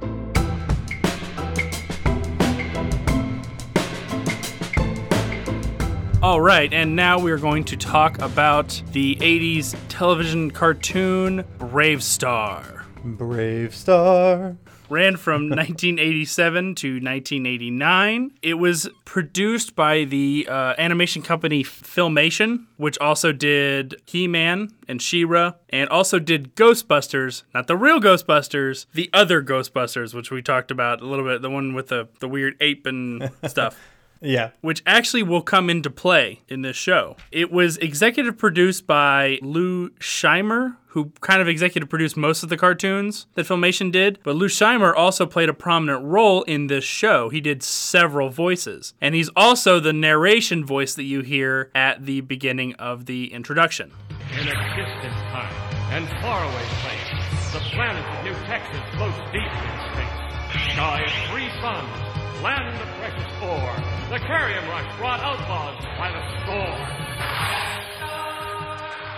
All right, and now we're going to talk about the eighties television cartoon BraveStarr. BraveStarr. ran from nineteen eighty-seven to nineteen eighty-nine. It was produced by the uh, animation company Filmation, which also did He-Man and She-Ra, and also did Ghostbusters, not the real Ghostbusters, the other Ghostbusters, which we talked about a little bit, the one with the, the weird ape and stuff. Yeah. Which actually will come into play in this show. It was executive produced by Lou Scheimer, who kind of executive produced most of the cartoons that Filmation did. But Lou Scheimer also played a prominent role in this show. He did several voices. And he's also the narration voice that you hear at the beginning of the introduction. In a distant time and faraway place, the planet of New Texas floats deep in space, shy of three suns, land of precious ore. The carrion rush brought outlaws by the storm.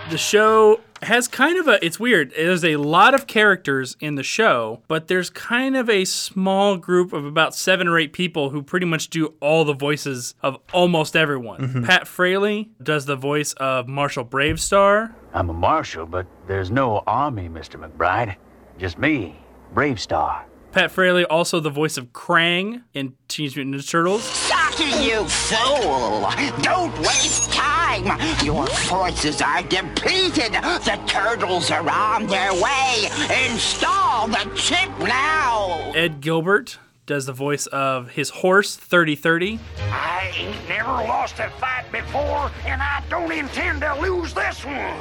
The show has kind of a, it's weird, there's a lot of characters in the show, but there's kind of a small group of about seven or eight people who pretty much do all the voices of almost everyone. Mm-hmm. Pat Fraley does the voice of Marshal BraveStarr. I'm a marshal, but there's no army, Mister McBride. Just me, BraveStarr. Pat Fraley, also the voice of Krang in Teenage Mutant Ninja Turtles. Sucker, you fool! Don't waste time! Your forces are depleted! The turtles are on their way! Install the chip now! Ed Gilbert does the voice of his horse, thirty thirty. I ain't never lost a fight before, and I don't intend to lose this one!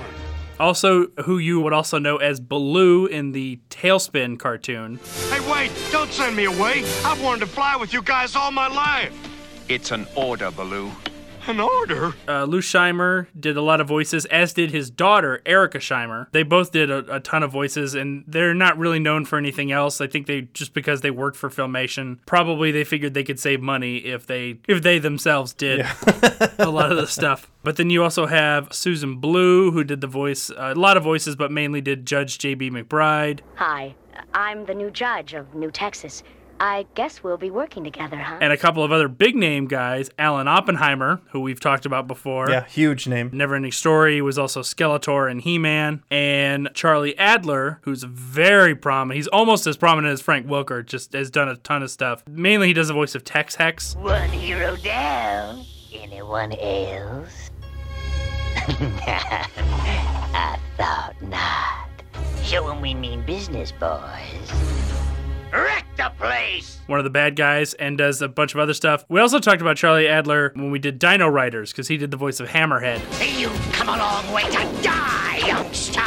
Also, who you would also know as Baloo in the Tailspin cartoon. Hey, wait, don't send me away. I've wanted to fly with you guys all my life. It's an order, Baloo. An order? Uh, Lou Scheimer did a lot of voices, as did his daughter, Erica Scheimer. They both did a, a ton of voices, and they're not really known for anything else. I think they, just because they worked for Filmation, probably they figured they could save money if they if they themselves did yeah. a lot of the stuff. But then you also have Susan Blue, who did the voice, uh, a lot of voices, but mainly did Judge J B McBride. Hi, I'm the new judge of New Texas. I guess we'll be working together, huh? And a couple of other big-name guys, Alan Oppenheimer, who we've talked about before. Yeah, huge name. NeverEnding Story was also Skeletor and He-Man. And Charlie Adler, who's very prominent. He's almost as prominent as Frank Welker, just has done a ton of stuff. Mainly he does the voice of Tex Hex. One hero down. Anyone else? I thought not. Show 'em we mean business, boys. Wreck the place! One of the bad guys, and does a bunch of other stuff. We also talked about Charlie Adler when we did Dino Riders, because he did the voice of Hammerhead. You've come a long way to die, youngster!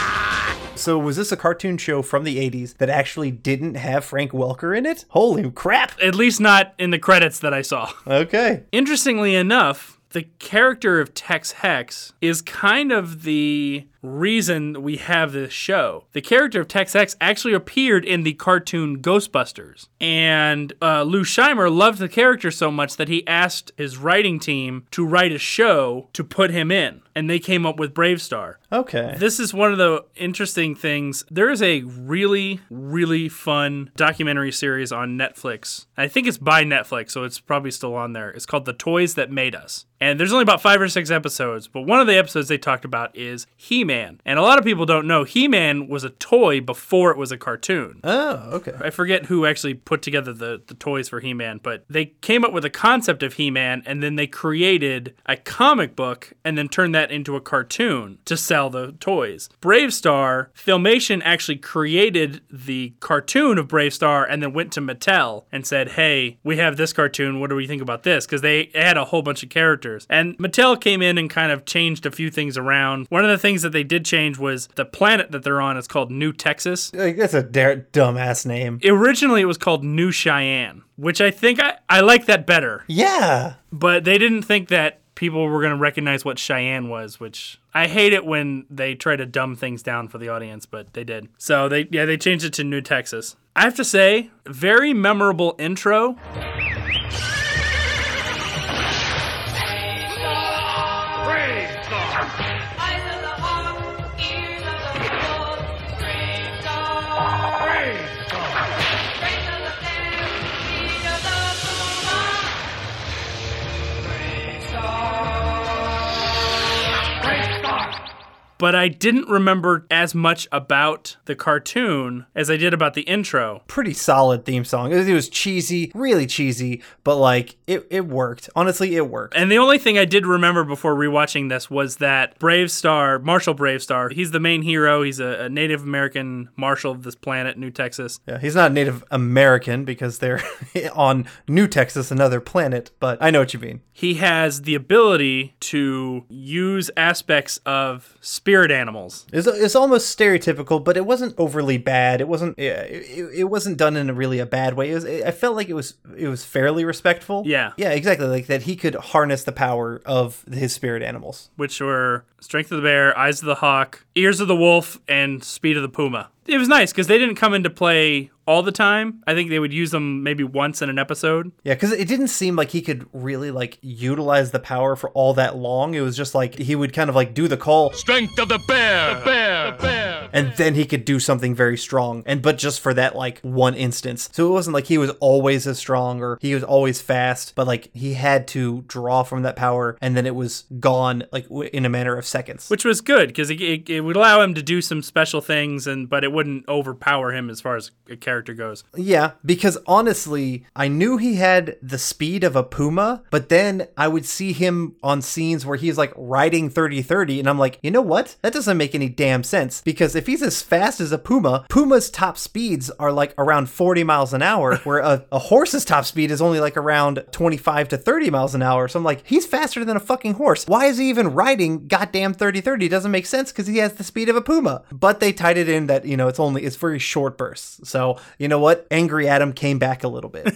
So was this a cartoon show from the eighties that actually didn't have Frank Welker in it? Holy crap! At least not in the credits that I saw. Okay. Interestingly enough, the character of Tex Hex is kind of the reason we have this show. The character of Tex Hex actually appeared in the cartoon Ghostbusters. And uh, Lou Scheimer loved the character so much that he asked his writing team to write a show to put him in. And they came up with BraveStarr. Okay. This is one of the interesting things. There is a really, really fun documentary series on Netflix. I think it's by Netflix, so it's probably still on there. It's called The Toys That Made Us. And there's only about five or six episodes, but one of the episodes they talked about is He-Man. And a lot of people don't know, He-Man was a toy before it was a cartoon. Oh, okay. I forget who actually put together the, the toys for He-Man, but they came up with a concept of He-Man, and then they created a comic book, and then turned that into a cartoon to sell the toys. BraveStarr, Filmation actually created the cartoon of BraveStarr, and then went to Mattel and said, hey, we have this cartoon, what do we think about this? Because they had a whole bunch of characters. And Mattel came in and kind of changed a few things around. One of the things that they did change was the planet that they're on is called New Texas. Like, that's a dar- dumbass name. Originally, it was called New Cheyenne, which I think I, I like that better. Yeah. But they didn't think that people were going to recognize what Cheyenne was, which I hate it when they try to dumb things down for the audience, but they did. So they yeah, they changed it to New Texas. I have to say, very memorable intro. but I didn't remember as much about the cartoon as I did about the intro. Pretty solid theme song. It was, it was cheesy, really cheesy, but like it, it worked. Honestly, it worked. And the only thing I did remember before rewatching this was that BraveStarr, Marshal BraveStarr, he's the main hero. He's a, a Native American marshal of this planet, New Texas. Yeah, he's not Native American because they're on New Texas, another planet, but I know what you mean. He has the ability to use aspects of spirit animals. It's, it's almost stereotypical, but it wasn't overly bad. It wasn't it, it wasn't done in a really a bad way. It was, it, I felt like it was it was fairly respectful. Yeah. Yeah, exactly. Like that he could harness the power of his spirit animals, which were Strength of the Bear, Eyes of the Hawk, Ears of the Wolf, and Speed of the Puma. It was nice because they didn't come into play all the time. I think they would use them maybe once in an episode. Yeah, because it didn't seem like he could really like utilize the power for all that long. It was just like he would kind of like do the call, Strength of the Bear, the Bear, the Bear, and then he could do something very strong, and but just for that like one instance. So it wasn't like he was always as strong or he was always fast, but like he had to draw from that power, and then it was gone like w- in a matter of seconds, which was good because it, it, it would allow him to do some special things, and but it wouldn't overpower him as far as a character goes. Yeah, because honestly, I knew he had the speed of a puma, but then I would see him on scenes where he's like riding thirty thirty, and I'm like, you know what? That doesn't make any damn sense, because if he's as fast as a puma, puma's top speeds are like around forty miles an hour, where a, a horse's top speed is only like around twenty-five to thirty miles an hour. So I'm like, he's faster than a fucking horse. Why is he even riding goddamn thirty thirty? It doesn't make sense because he has the speed of a puma. But they tied it in that, you know, it's only, it's very short bursts. So you know what? Angry Adam came back a little bit.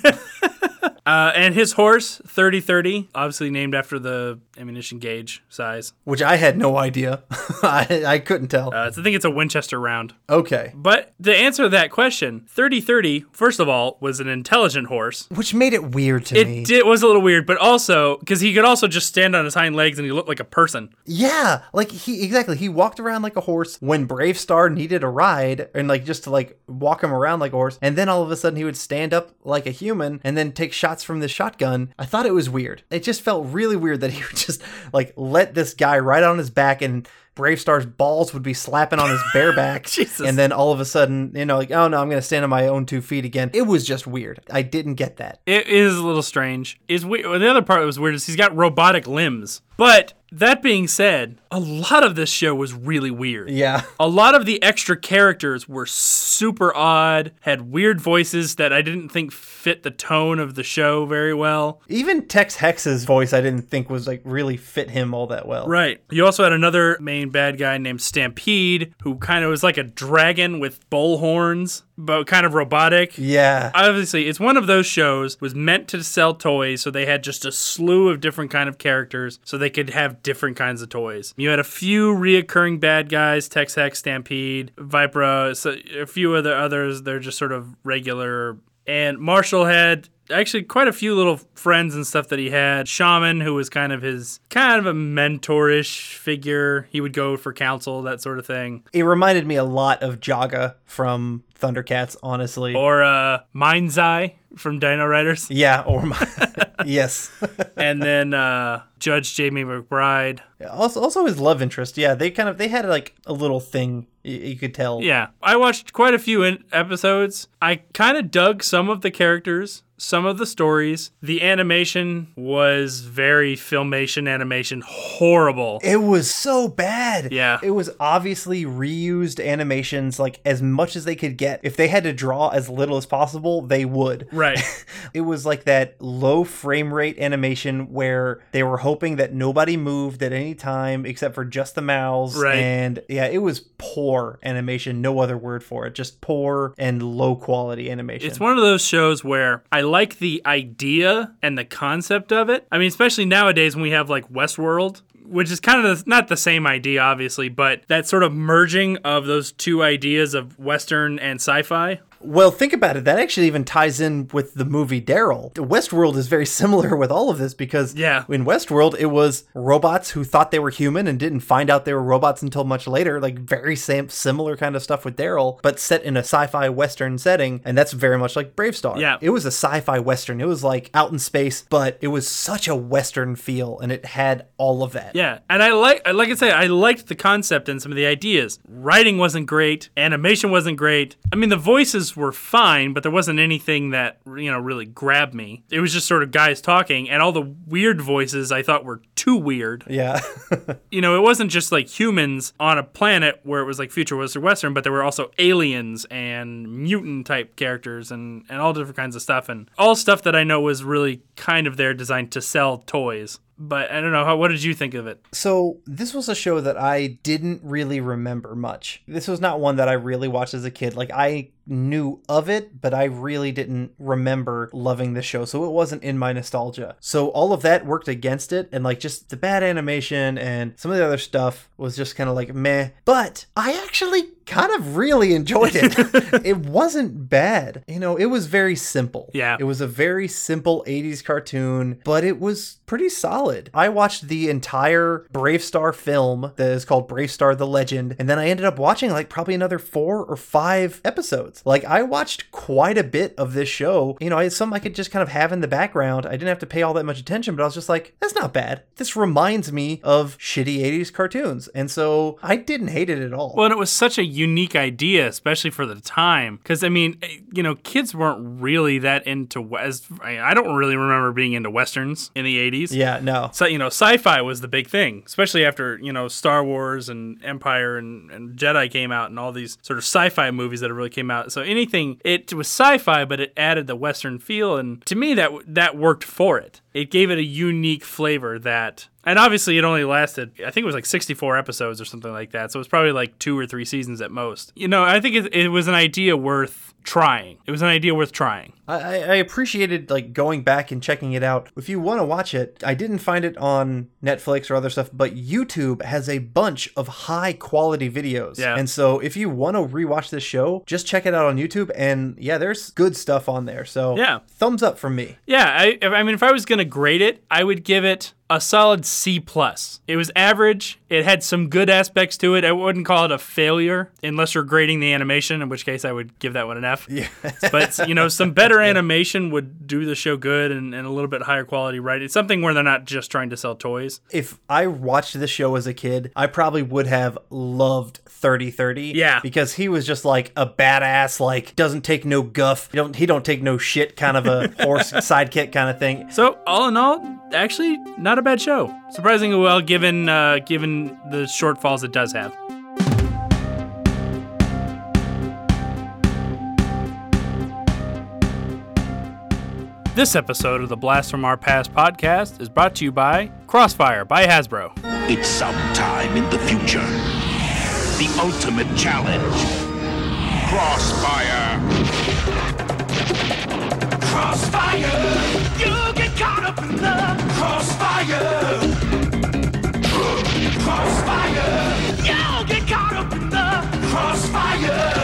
Uh, and his horse, thirty thirty, obviously named after the ammunition gauge size. Which I had no idea. I, I couldn't tell. Uh, I think it's a Winchester round. Okay. But to answer that question, thirty thirty, first of all, was an intelligent horse. Which made it weird to it me. Did, it was a little weird, but also, because he could also just stand on his hind legs and he looked like a person. Yeah, like he, exactly. He walked around like a horse when BraveStarr needed a ride, and like just to like walk him around like a horse. And then all of a sudden he would stand up like a human and then take shots from the shotgun. I thought it was weird. It just felt really weird that he would just like let this guy ride on his back, and BraveStarr's balls would be slapping on his bare back. Jesus. And then all of a sudden, you know, like, oh no, I'm going to stand on my own two feet again. It was just weird. I didn't get that. It is a little strange. It's weird. The other part that was weird is he's got robotic limbs. But that being said, a lot of this show was really weird. Yeah. A lot of the extra characters were super odd, had weird voices that I didn't think fit the tone of the show very well. Even Tex Hex's voice I didn't think was like really fit him all that well. Right. You also had another main bad guy named Stampede, who kind of was like a dragon with bull horns, but kind of robotic. Yeah. Obviously, it's one of those shows was meant to sell toys, so they had just a slew of different kind of characters, so they could have different kinds of toys. You had a few reoccurring bad guys, Tex Hex, Stampede, Vipera, so a few other others. They're just sort of regular. And Marshall had actually quite a few little friends and stuff that he had. Shaman, who was kind of his, kind of a mentorish figure. He would go for counsel, that sort of thing. It reminded me a lot of Jaga from Thundercats, honestly. Or uh, Mind's Eye from Dino Riders. Yeah, or my, yes. And then uh, Judge Jamie McBride. Also, also his love interest. Yeah, they kind of, they had like a little thing. You could tell. Yeah. I watched quite a few in- episodes. I kind of dug some of the characters, some of the stories. The animation was very Filmation animation. Horrible. It was so bad. Yeah. It was obviously reused animations, like as much as they could get. If they had to draw as little as possible, they would. Right. It was like that low frame rate animation where they were hoping that nobody moved at any time except for just the mouths. Right. And yeah, it was poor animation, no other word for it, just poor and low quality animation. It's one of those shows where I like the idea and the concept of it. I mean, especially nowadays when we have like Westworld, which is kind of not the same idea, obviously, but that sort of merging of those two ideas of Western and sci-fi. Well, think about it. That actually even ties in with the movie Daryl. Westworld is very similar with all of this because yeah. in Westworld, it was robots who thought they were human and didn't find out they were robots until much later. Like very same, similar kind of stuff with Daryl, but set in a sci-fi Western setting. And that's very much like BraveStarr. Yeah. It was a sci-fi Western. It was like out in space, but it was such a Western feel and it had all of that. Yeah. And I like, like I say, I liked the concept and some of the ideas. Writing wasn't great. Animation wasn't great. I mean, the voices were fine, but there wasn't anything that, you know, really grabbed me. It was just sort of guys talking, and all the weird voices I thought were too weird. Yeah. You know, it wasn't just like humans on a planet where it was like future Western Western, but there were also aliens and mutant type characters and, and all different kinds of stuff, and all stuff that I know was really kind of there designed to sell toys. But I don't know, how, what did you think of it? So this was a show that I didn't really remember much. This was not one that I really watched as a kid. Like I knew of it, but I really didn't remember loving the show. So it wasn't in my nostalgia. So all of that worked against it. And like just the bad animation and some of the other stuff was just kind of like meh. But I actually kind of really enjoyed it. It wasn't bad. You know, it was very simple. Yeah. It was a very simple eighties cartoon, but it was pretty solid. I watched the entire BraveStarr film that is called BraveStarr The Legend. And then I ended up watching like probably another four or five episodes. Like, I watched quite a bit of this show. You know, I had some I could just kind of have in the background. I didn't have to pay all that much attention, but I was just like, that's not bad. This reminds me of shitty eighties cartoons. And so I didn't hate it at all. Well, and it was such a unique idea, especially for the time. Because, I mean, you know, kids weren't really that into West. I don't really remember being into Westerns in the eighties. Yeah, no. So, you know, sci-fi was the big thing, especially after, you know, Star Wars and Empire and, and Jedi came out and all these sort of sci-fi movies that really came out. So anything, it was sci-fi, but it added the Western feel. And to me, that that worked for it. It gave it a unique flavor that... And obviously it only lasted, I think it was like sixty-four episodes or something like that. So it was probably like two or three seasons at most. You know, I think it, it was an idea worth trying. It was an idea worth trying. I, I appreciated like going back and checking it out. If you want to watch it, I didn't find it on Netflix or other stuff, but YouTube has a bunch of high quality videos. Yeah. And so if you want to rewatch this show, just check it out on YouTube. And yeah, there's good stuff on there. So yeah. Thumbs up from me. Yeah. I, I mean, if I was going to grade it, I would give it a solid C plus. It was average. It had some good aspects to it. I wouldn't call it a failure unless you're grading the animation, in which case I would give that one an F. Yeah. But, you know, some better animation would do the show good and, and a little bit higher quality, right? It's something where they're not just trying to sell toys. If I watched this show as a kid, I probably would have loved thirty thirty. Yeah. Because he was just like a badass, like doesn't take no guff. He don't, he don't take no shit kind of a horse sidekick kind of thing. So all in all, actually, not Not a bad show. Surprisingly well, given uh, given the shortfalls it does have. This episode of the Blast From Our Past podcast is brought to you by Crossfire by Hasbro. It's sometime in the future. The ultimate challenge. Crossfire. Crossfire. You get caught up in love. Crossfire, crossfire, you get caught up in the crossfire,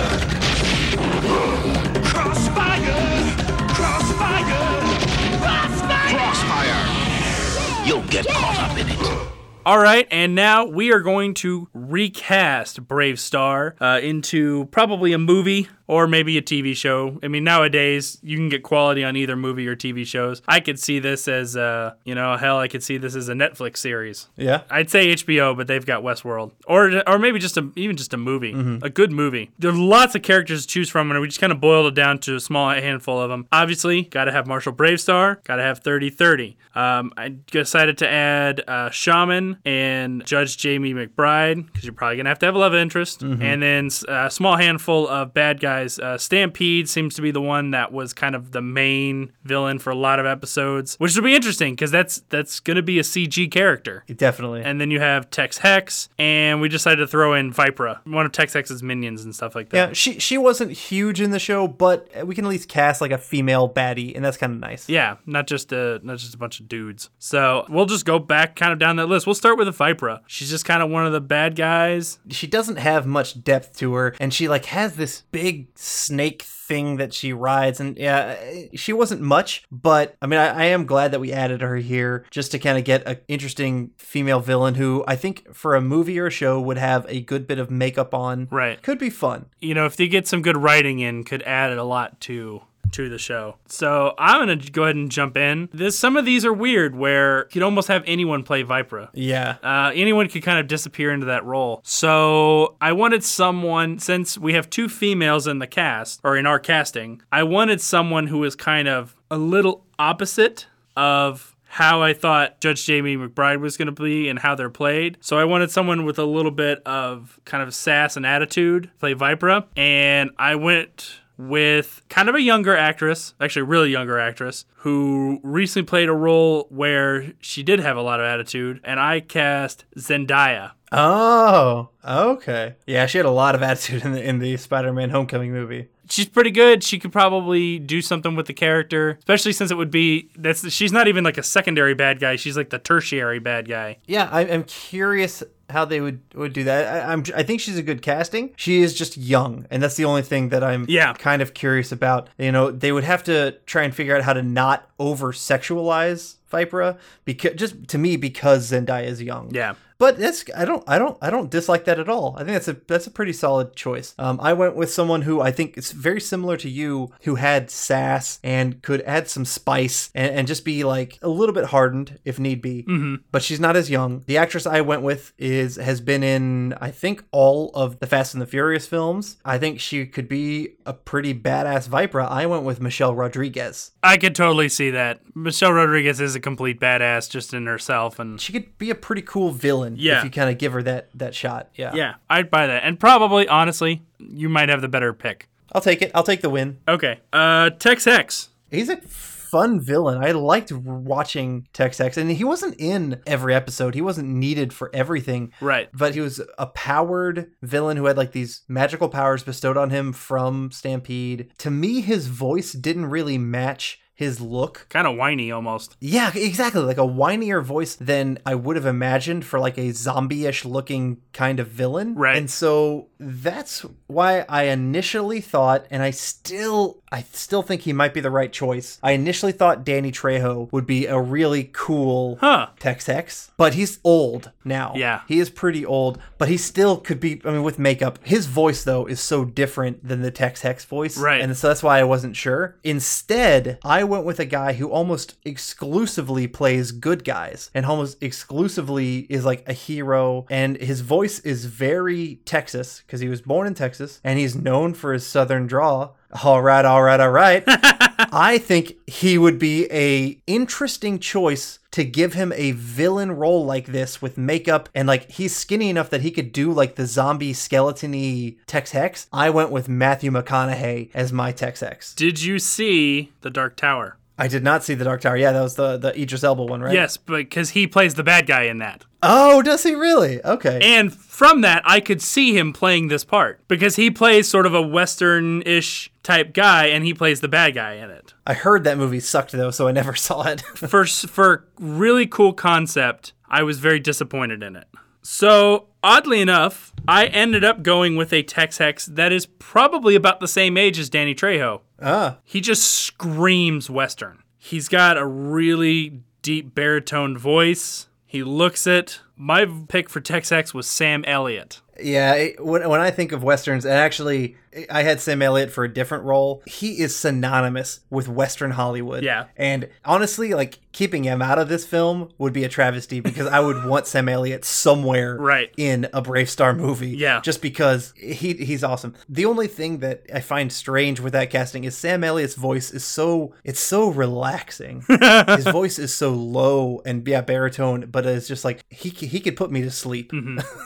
crossfire, crossfire, crossfire, crossfire, you'll get yeah. caught up in it. All right, and now we are going to recast BraveStarr uh, into probably a movie or maybe a T V show. I mean, nowadays, you can get quality on either movie or T V shows. I could see this as, uh, you know, hell, I could see this as a Netflix series. Yeah. I'd say H B O, but they've got Westworld. Or or maybe just a, even just a movie, mm-hmm. a good movie. There's lots of characters to choose from, and we just kind of boiled it down to a small handful of them. Obviously, got to have Marshal BraveStarr, got to have thirty thirty. Um, I decided to add uh, Shaman and Judge Jamie McBride, because you're probably going to have to have a love interest. Mm-hmm. And then a small handful of bad guys. Uh, Stampede seems to be the one that was kind of the main villain for a lot of episodes, which will be interesting because that's that's going to be a C G character. Definitely. And then you have Tex Hex, and we decided to throw in Vipera, one of Tex Hex's minions and stuff like that. Yeah, she, she wasn't huge in the show, but we can at least cast like a female baddie, and that's kind of nice. Yeah, not just, a, not just a bunch of dudes. So we'll just go back kind of down that list. We'll start with a Vipera. She's just kind of one of the bad guys. She doesn't have much depth to her, and she like has this big big snake thing that she rides. And yeah, she wasn't much, but I mean, I, I am glad that we added her here just to kind of get an interesting female villain who I think for a movie or a show would have a good bit of makeup on. Right. Could be fun. You know, if they get some good writing in, could add a lot to... to the show. So I'm going to go ahead and jump in. This, some of these are weird where you could almost have anyone play Vipera. Yeah. Uh, anyone could kind of disappear into that role. So I wanted someone, since we have two females in the cast, or in our casting, I wanted someone who was kind of a little opposite of how I thought Judge Jamie McBride was going to be and how they're played. So I wanted someone with a little bit of kind of sass and attitude play Vipera. And I went... with kind of a younger actress, actually a really younger actress, who recently played a role where she did have a lot of attitude, and I cast Zendaya. Oh, okay. Yeah, she had a lot of attitude in the, in the Spider-Man Homecoming movie. She's pretty good. She could probably do something with the character, especially since it would be that's she's not even like a secondary bad guy. She's like the tertiary bad guy. Yeah, I, I'm curious how they would, would do that. I, I'm I think she's a good casting. She is just young, and that's the only thing that I'm yeah. kind of curious about. You know, they would have to try and figure out how to not over-sexualize Vipera, because just to me because Zendaya is young. Yeah. But that's I don't I don't I don't dislike that at all. I think that's a that's a pretty solid choice. Um, I went with someone who I think is very similar to you, who had sass and could add some spice and, and just be like a little bit hardened if need be. Mm-hmm. But she's not as young. The actress I went with is has been in I think all of the Fast and the Furious films. I think she could be a pretty badass Vipera. I went with Michelle Rodriguez. I could totally see that. Michelle Rodriguez is a complete badass just in herself, and she could be a pretty cool villain. Yeah. If you kind of give her that, that shot. Yeah. Yeah. I'd buy that. And probably, honestly, you might have the better pick. I'll take it. I'll take the win. Okay. Uh, Tex Hex. He's a fun villain. I liked watching Tex Hex, and he wasn't in every episode. He wasn't needed for everything. Right. But he was a powered villain who had like these magical powers bestowed on him from Stampede. To me, his voice didn't really match his look. Kind of whiny almost. Yeah, exactly. Like a whinier voice than I would have imagined for like a zombie-ish looking kind of villain. Right. And so that's why I initially thought, and I still, I still think he might be the right choice. I initially thought Danny Trejo would be a really cool huh. Tex Hex, but he's old now. Yeah. He is pretty old, but he still could be, I mean, with makeup. His voice though is so different than the Tex Hex voice. Right. And so that's why I wasn't sure. Instead, I went with a guy who almost exclusively plays good guys and almost exclusively is like a hero, and his voice is very Texas because he was born in Texas and he's known for his southern drawl. All right, all right, all right. I think he would be a interesting choice to give him a villain role like this with makeup, and like he's skinny enough that he could do like the zombie skeleton-y Tex Hex. I went with Matthew McConaughey as my Tex Hex. Did you see The Dark Tower? I did not see The Dark Tower. Yeah, that was the, the Idris Elba one, right? Yes, but because he plays the bad guy in that. Oh, does he really? Okay. And from that, I could see him playing this part because he plays sort of a Western-ish type guy, and he plays the bad guy in it. I heard that movie sucked, though, so I never saw it. for, for really cool concept, I was very disappointed in it. So, oddly enough, I ended up going with a Tex Hex that is probably about the same age as Danny Trejo. Ah. He just screams Western. He's got a really deep baritone voice. He looks it. My pick for Tex Hex was Sam Elliott. Yeah, it, when, when I think of Westerns, and actually, I had Sam Elliott for a different role. He is synonymous with Western Hollywood. Yeah. And honestly, like, keeping him out of this film would be a travesty because I would want Sam Elliott somewhere right. in a BraveStarr movie. Yeah. Just because he he's awesome. The only thing that I find strange with that casting is Sam Elliott's voice is so, it's so relaxing. His voice is so low and, yeah, baritone, but it's just like, he he could put me to sleep. Mm-hmm.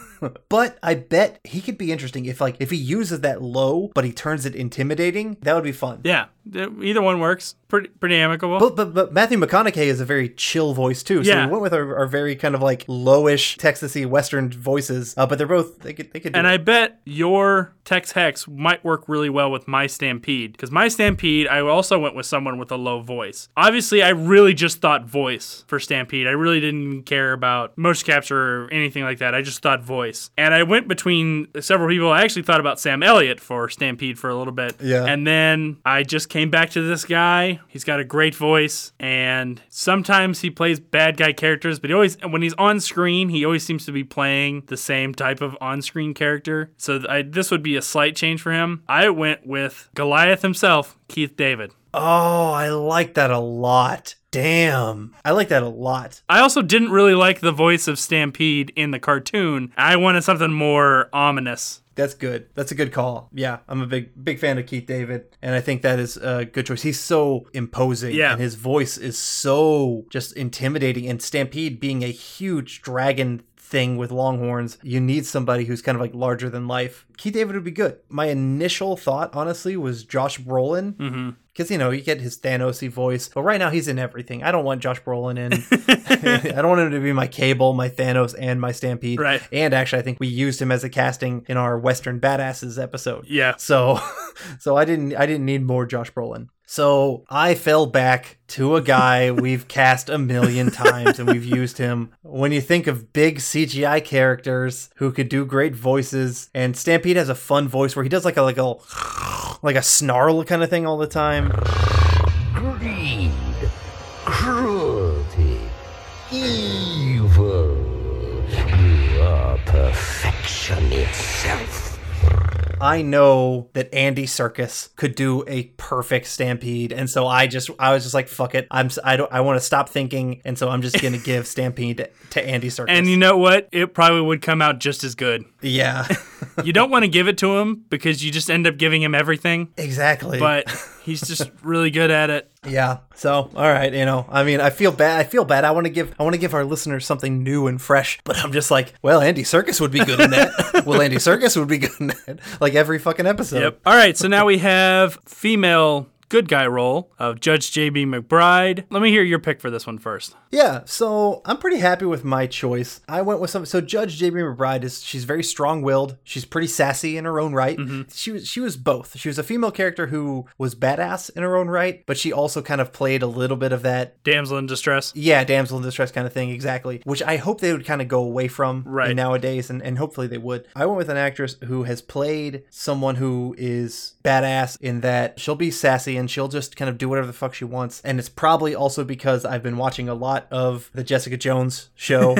But I bet he could be interesting if like if he uses that low but he turns it intimidating. That would be fun. Yeah, either one works. Pretty, pretty amicable. But, but but Matthew McConaughey is a very chill voice, too. So yeah. we went with our, our very kind of like lowish, Texas-y Western voices. Uh, but they're both, they could, they could do And it. I bet your Tex Hex might work really well with My Stampede. Because My Stampede, I also went with someone with a low voice. Obviously, I really just thought voice for Stampede. I really didn't care about motion capture or anything like that. I just thought voice. And I went between several people. I actually thought about Sam Elliott for Stampede for a little bit. Yeah. And then I just came back to this guy. He's got a great voice, and sometimes he plays bad guy characters, but he always, when he's on screen, he always seems to be playing the same type of on-screen character. So I, this would be a slight change for him. I went with Goliath himself, Keith David. Oh, I like that a lot. Damn. I like that a lot. I also didn't really like the voice of Stampede in the cartoon. I wanted something more ominous. That's good. That's a good call. Yeah, I'm a big big fan of Keith David, and I think that is a good choice. He's so imposing, yeah. and his voice is so just intimidating, and Stampede being a huge dragon thing with long horns, you need somebody who's kind of like larger than life. Keith David would be good. My initial thought, honestly, was Josh Brolin. Mm-hmm. Because, you know, you get his Thanos-y voice. But right now, he's in everything. I don't want Josh Brolin in. I don't want him to be my Cable, my Thanos, and my Stampede. Right. And actually, I think we used him as a casting in our Western Badasses episode. Yeah. So so I didn't I didn't need more Josh Brolin. So I fell back to a guy we've cast a million times, and we've used him. When you think of big C G I characters who could do great voices, and Stampede has a fun voice where he does like a like a... like a snarl kind of thing all the time. Greed, cruelty, evil. You are perfection itself. I know that Andy Serkis could do a perfect Stampede, and so I just I was just like, fuck it, I'm I don't I want to stop thinking, and so I'm just gonna give Stampede to, to Andy Serkis. And you know what? It probably would come out just as good. Yeah. You don't want to give it to him because you just end up giving him everything. Exactly. But he's just really good at it. Yeah. So, all right, you know, I mean, I feel bad. I feel bad. I want to give I want to give our listeners something new and fresh, but I'm just like, well, Andy Serkis would be good in that. well, Andy Serkis would be good in that. Like every fucking episode. Yep. All right, so now we have female good guy role of Judge J B McBride. Let me hear your pick for this one first. Yeah, so I'm pretty happy with my choice. I went with some. So Judge J B McBride is she's very strong-willed. She's pretty sassy in her own right. Mm-hmm. She was she was both. She was a female character who was badass in her own right, but she also kind of played a little bit of that damsel in distress. Yeah, damsel in distress kind of thing, exactly. Which I hope they would kind of go away from right. nowadays, and, and hopefully they would. I went with an actress who has played someone who is badass in that she'll be sassy. And she'll just kind of do whatever the fuck she wants. And it's probably also because I've been watching a lot of the Jessica Jones show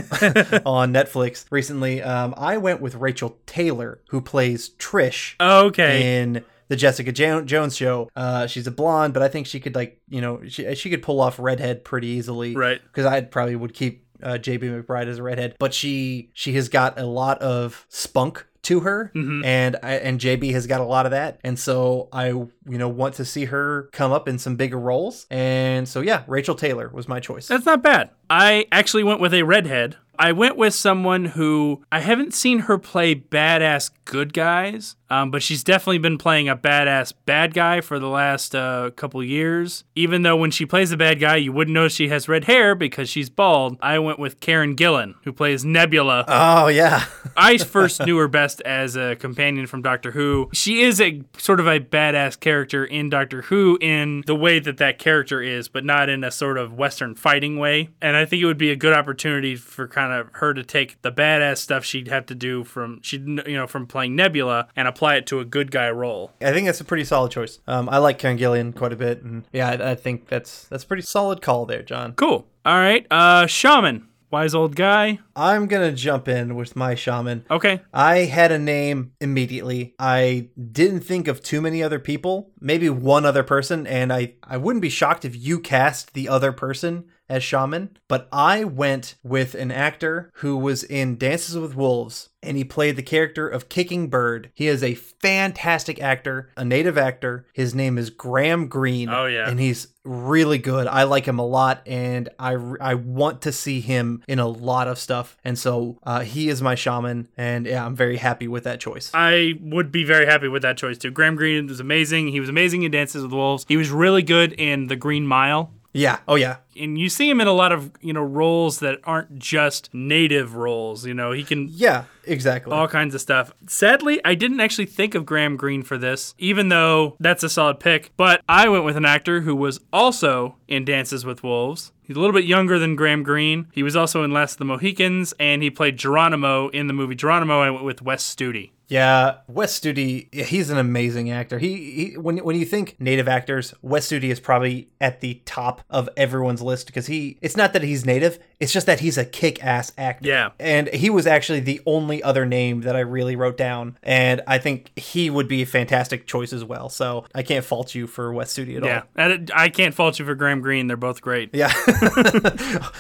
on Netflix recently. Um, I went with Rachel Taylor, who plays Trish. Oh, okay. In the Jessica Jo- Jones show. Uh, she's a blonde, but I think she could like, you know, she, she could pull off redhead pretty easily. Right. Because I probably would keep uh, J B McBride as a redhead. But she she has got a lot of spunk to her, mm-hmm. and I, and J B has got a lot of that, and so I you know want to see her come up in some bigger roles, and so yeah, Rachel Taylor was my choice. That's not bad. I actually went with a redhead. I went with someone who I haven't seen her play badass good guys, um, but she's definitely been playing a badass bad guy for the last uh, couple years. Even though when she plays a bad guy, you wouldn't know she has red hair because she's bald. I went with Karen Gillan, who plays Nebula. Oh, yeah. I first knew her best as a companion from Doctor Who. She is a sort of a badass character in Doctor Who in the way that that character is, but not in a sort of Western fighting way. And I think it would be a good opportunity for kind of her to take the badass stuff she'd have to do from she you know from playing Nebula and apply it to a good guy role. I think that's a pretty solid choice. Um, I like Karen Gillan quite a bit, and yeah, I, I think that's that's a pretty solid call there, John. Cool. All right, uh, Shaman, wise old guy. I'm gonna jump in with my shaman. Okay. I had a name immediately. I didn't think of too many other people. Maybe one other person, and I I wouldn't be shocked if you cast the other person as Shaman, but I went with an actor who was in Dances with Wolves, and he played the character of Kicking Bird. He is a fantastic actor, a native actor. His name is Graham Greene. Oh, yeah. And he's really good. I like him a lot, and I, I want to see him in a lot of stuff. And so uh, he is my Shaman, and yeah, I'm very happy with that choice. I would be very happy with that choice, too. Graham Greene was amazing. He was amazing in Dances with Wolves. He was really good in The Green Mile. Yeah. Oh, yeah. And you see him in a lot of, you know, roles that aren't just native roles. You know, he can... Yeah, exactly. All kinds of stuff. Sadly, I didn't actually think of Graham Greene for this, even though that's a solid pick. But I went with an actor who was also in Dances with Wolves. He's a little bit younger than Graham Greene. He was also in Last of the Mohicans, and he played Geronimo in the movie Geronimo. I went with Wes Studi. Yeah, Wes Studi, he's an amazing actor. He, he when when you think native actors, Wes Studi is probably at the top of everyone's list because he, it's not that he's native, it's just that he's a kick-ass actor. Yeah. And he was actually the only other name that I really wrote down, and I think he would be a fantastic choice as well. So I can't fault you for Wes Studi at yeah. all. Yeah, I can't fault you for Graham Greene. They're both great. Yeah.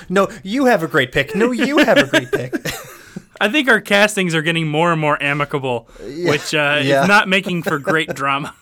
No, you have a great pick. No, you have a great pick. I think our castings are getting more and more amicable, yeah, which uh, yeah. is not making for great drama.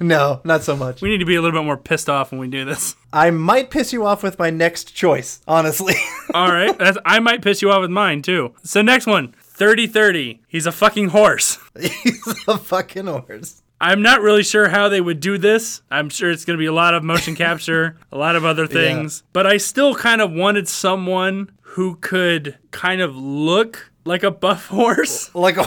No, not so much. We need to be a little bit more pissed off when we do this. I might piss you off with my next choice, honestly. All right. That's, I might piss you off with mine, too. So next one, thirty thirty. He's a fucking horse. He's a fucking horse. I'm not really sure how they would do this. I'm sure it's going to be a lot of motion capture, a lot of other things. Yeah. But I still kind of wanted someone who could kind of look... like a buff horse? Like a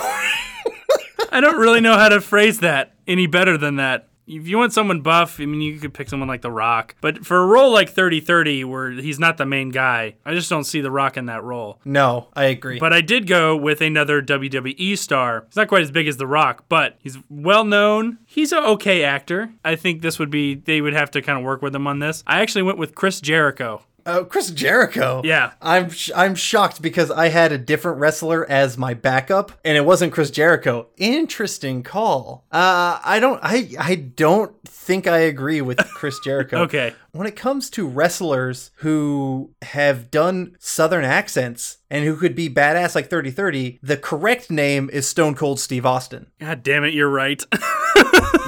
I don't really know how to phrase that any better than that. If you want someone buff, I mean, you could pick someone like The Rock. But for a role like thirty thirty, where he's not the main guy, I just don't see The Rock in that role. No, I agree. But I did go with another W W E star. He's not quite as big as The Rock, but he's well-known. He's an okay actor. I think this would be, they would have to kind of work with him on this. I actually went with Chris Jericho. Oh, uh, Chris Jericho. Yeah. I'm sh- I'm shocked because I had a different wrestler as my backup, and it wasn't Chris Jericho. Interesting call. Uh, I don't I I don't think I agree with Chris Jericho. Okay. When it comes to wrestlers who have done Southern accents and who could be badass like thirty thirty, the correct name is Stone Cold Steve Austin. God damn it, you're right.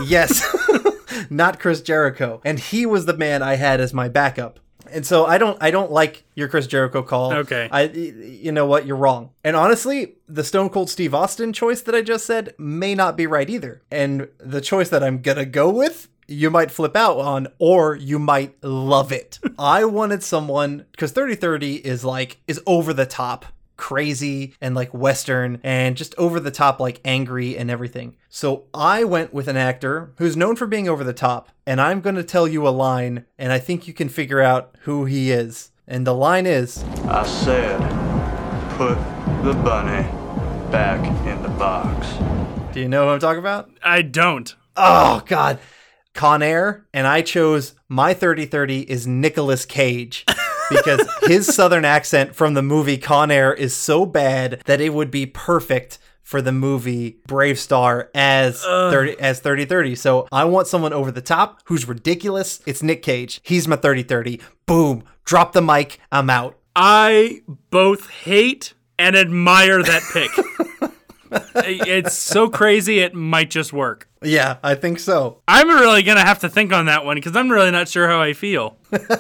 Yes. Not Chris Jericho. And he was the man I had as my backup. And so I don't I don't like your Chris Jericho call. Okay. I, you know what? You're wrong. And honestly, the Stone Cold Steve Austin choice that I just said may not be right either. And the choice that I'm going to go with, you might flip out on, or you might love it. I wanted someone, because thirty thirty is like, is over the top, crazy, and like Western, and just over the top, like angry and everything. So I went with an actor who's known for being over the top, and I'm going to tell you a line, and I think you can figure out who he is. And the line is, I said, put the bunny back in the box. Do you know what I'm talking about? I don't. Oh, God. Con Air. And I chose, my thirty thirty is Nicolas Cage. Because his Southern accent from the movie Con Air is so bad that it would be perfect for the movie BraveStarr as thirty, as thirty thirty. So I want someone over the top who's ridiculous. It's Nick Cage. He's my thirty thirty. Boom. Drop the mic. I'm out. I both hate and admire that pick. It's so crazy, it might just work. Yeah, I think so. I'm really going to have to think on that one because I'm really not sure how I feel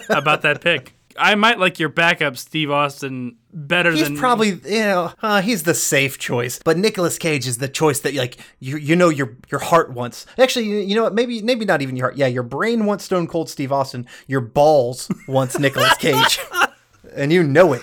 about that pick. I might like your backup, Steve Austin, better he's than... He's probably, you know, uh, he's the safe choice. But Nicolas Cage is the choice that, like, you you know your your heart wants. Actually, you, you know what? Maybe maybe not even your heart. Yeah, your brain wants Stone Cold Steve Austin. Your balls wants Nicolas Cage. And you know it.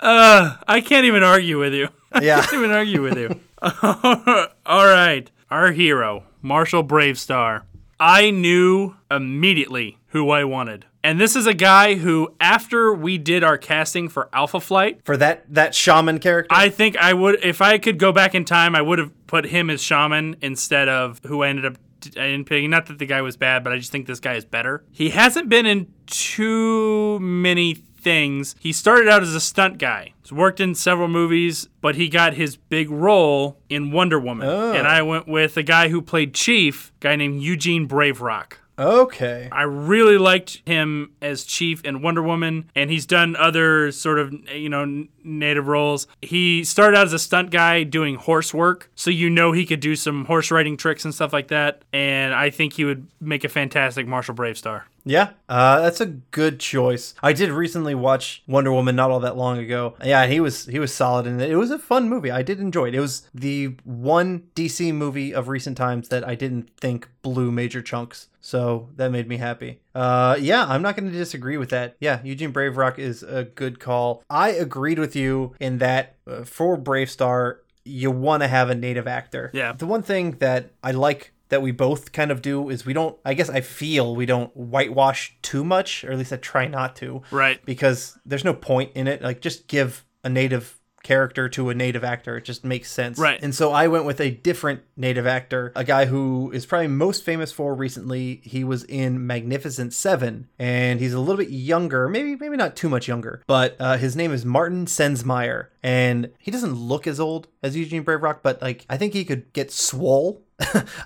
Uh, I can't even argue with you. Yeah. I can't even argue with you. All right. Our hero, Marshal BraveStarr. I knew immediately who I wanted. And this is a guy who, after we did our casting for Alpha Flight... For that that Shaman character? I think I would... If I could go back in time, I would have put him as Shaman instead of who I ended up... I didn't pick. Not that the guy was bad, but I just think this guy is better. He hasn't been in too many things. He started out as a stunt guy. He's worked in several movies, but he got his big role in Wonder Woman. Oh. And I went with a guy who played Chief, a guy named Eugene Braverock. Okay. I really liked him as Chief in Wonder Woman, and he's done other sort of, you know, native roles. He started out as a stunt guy doing horse work, so you know he could do some horse riding tricks and stuff like that, and I think he would make a fantastic Marshal BraveStarr. Yeah, uh, that's a good choice. I did recently watch Wonder Woman not all that long ago. Yeah, he was he was solid in it. It was a fun movie. I did enjoy it. It was the one D C movie of recent times that I didn't think blew major chunks. So that made me happy. Uh, yeah, I'm not going to disagree with that. Yeah, Eugene Braverock is a good call. I agreed with you in that uh, for BraveStarr, you want to have a native actor. Yeah. The one thing that I like that we both kind of do is we don't, I guess I feel we don't whitewash too much, or at least I try not to. Right. Because there's no point in it. Like, just give a native character to a native actor. It just makes sense. Right. And so I went with a different native actor, a guy who is probably most famous for recently. He was in Magnificent Seven, and he's a little bit younger, maybe maybe not too much younger, but uh, his name is Martin Sensmeyer, and he doesn't look as old as Eugene Braverock, but like I think he could get swole.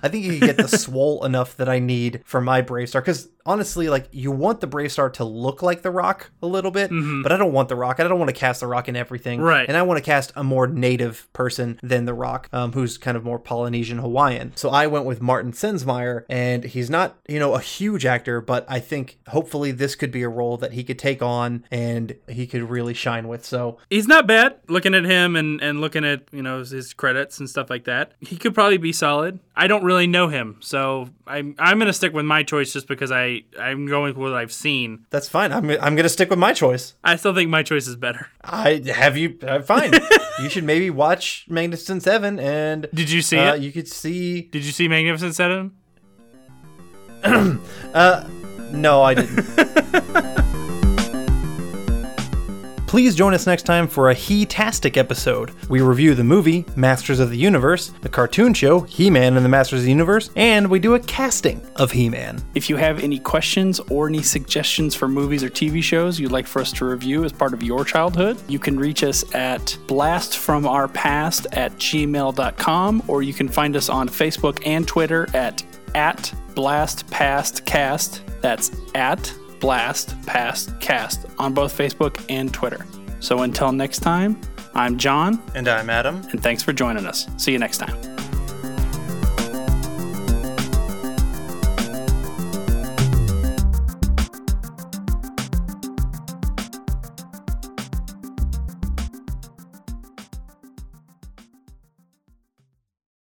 I think you can get the swole enough that I need for my BraveStarr. Because honestly, like, you want the BraveStarr to look like The Rock a little bit, mm-hmm. but I don't want The Rock. I don't want to cast The Rock in everything. Right. And I want to cast a more native person than The Rock, um, who's kind of more Polynesian Hawaiian. So I went with Martin Sensmeyer, and he's not, you know, a huge actor, but I think hopefully this could be a role that he could take on and he could really shine with. So he's not bad. Looking at him and, and looking at, you know, his credits and stuff like that, he could probably be solid. I don't really know him, so I'm I'm gonna stick with my choice just because I I'm going with what I've seen. That's fine. I'm I'm gonna stick with my choice. I still think my choice is better. I have you. I'm fine. You should maybe watch Magnificent Seven. And did you see uh, it? You could see. Did you see Magnificent Seven? uh, no, I didn't. Please join us next time for a He-tastic episode. We review the movie, Masters of the Universe, the cartoon show, He-Man and the Masters of the Universe, and we do a casting of He-Man. If you have any questions or any suggestions for movies or T V shows you'd like for us to review as part of your childhood, you can reach us at blastfromourpast at gmail dot com, or you can find us on Facebook and Twitter at, at blastpastcast. That's at Blast Past Cast on both Facebook and Twitter. So until next time, I'm John. And I'm Adam. And thanks for joining us. See you next time.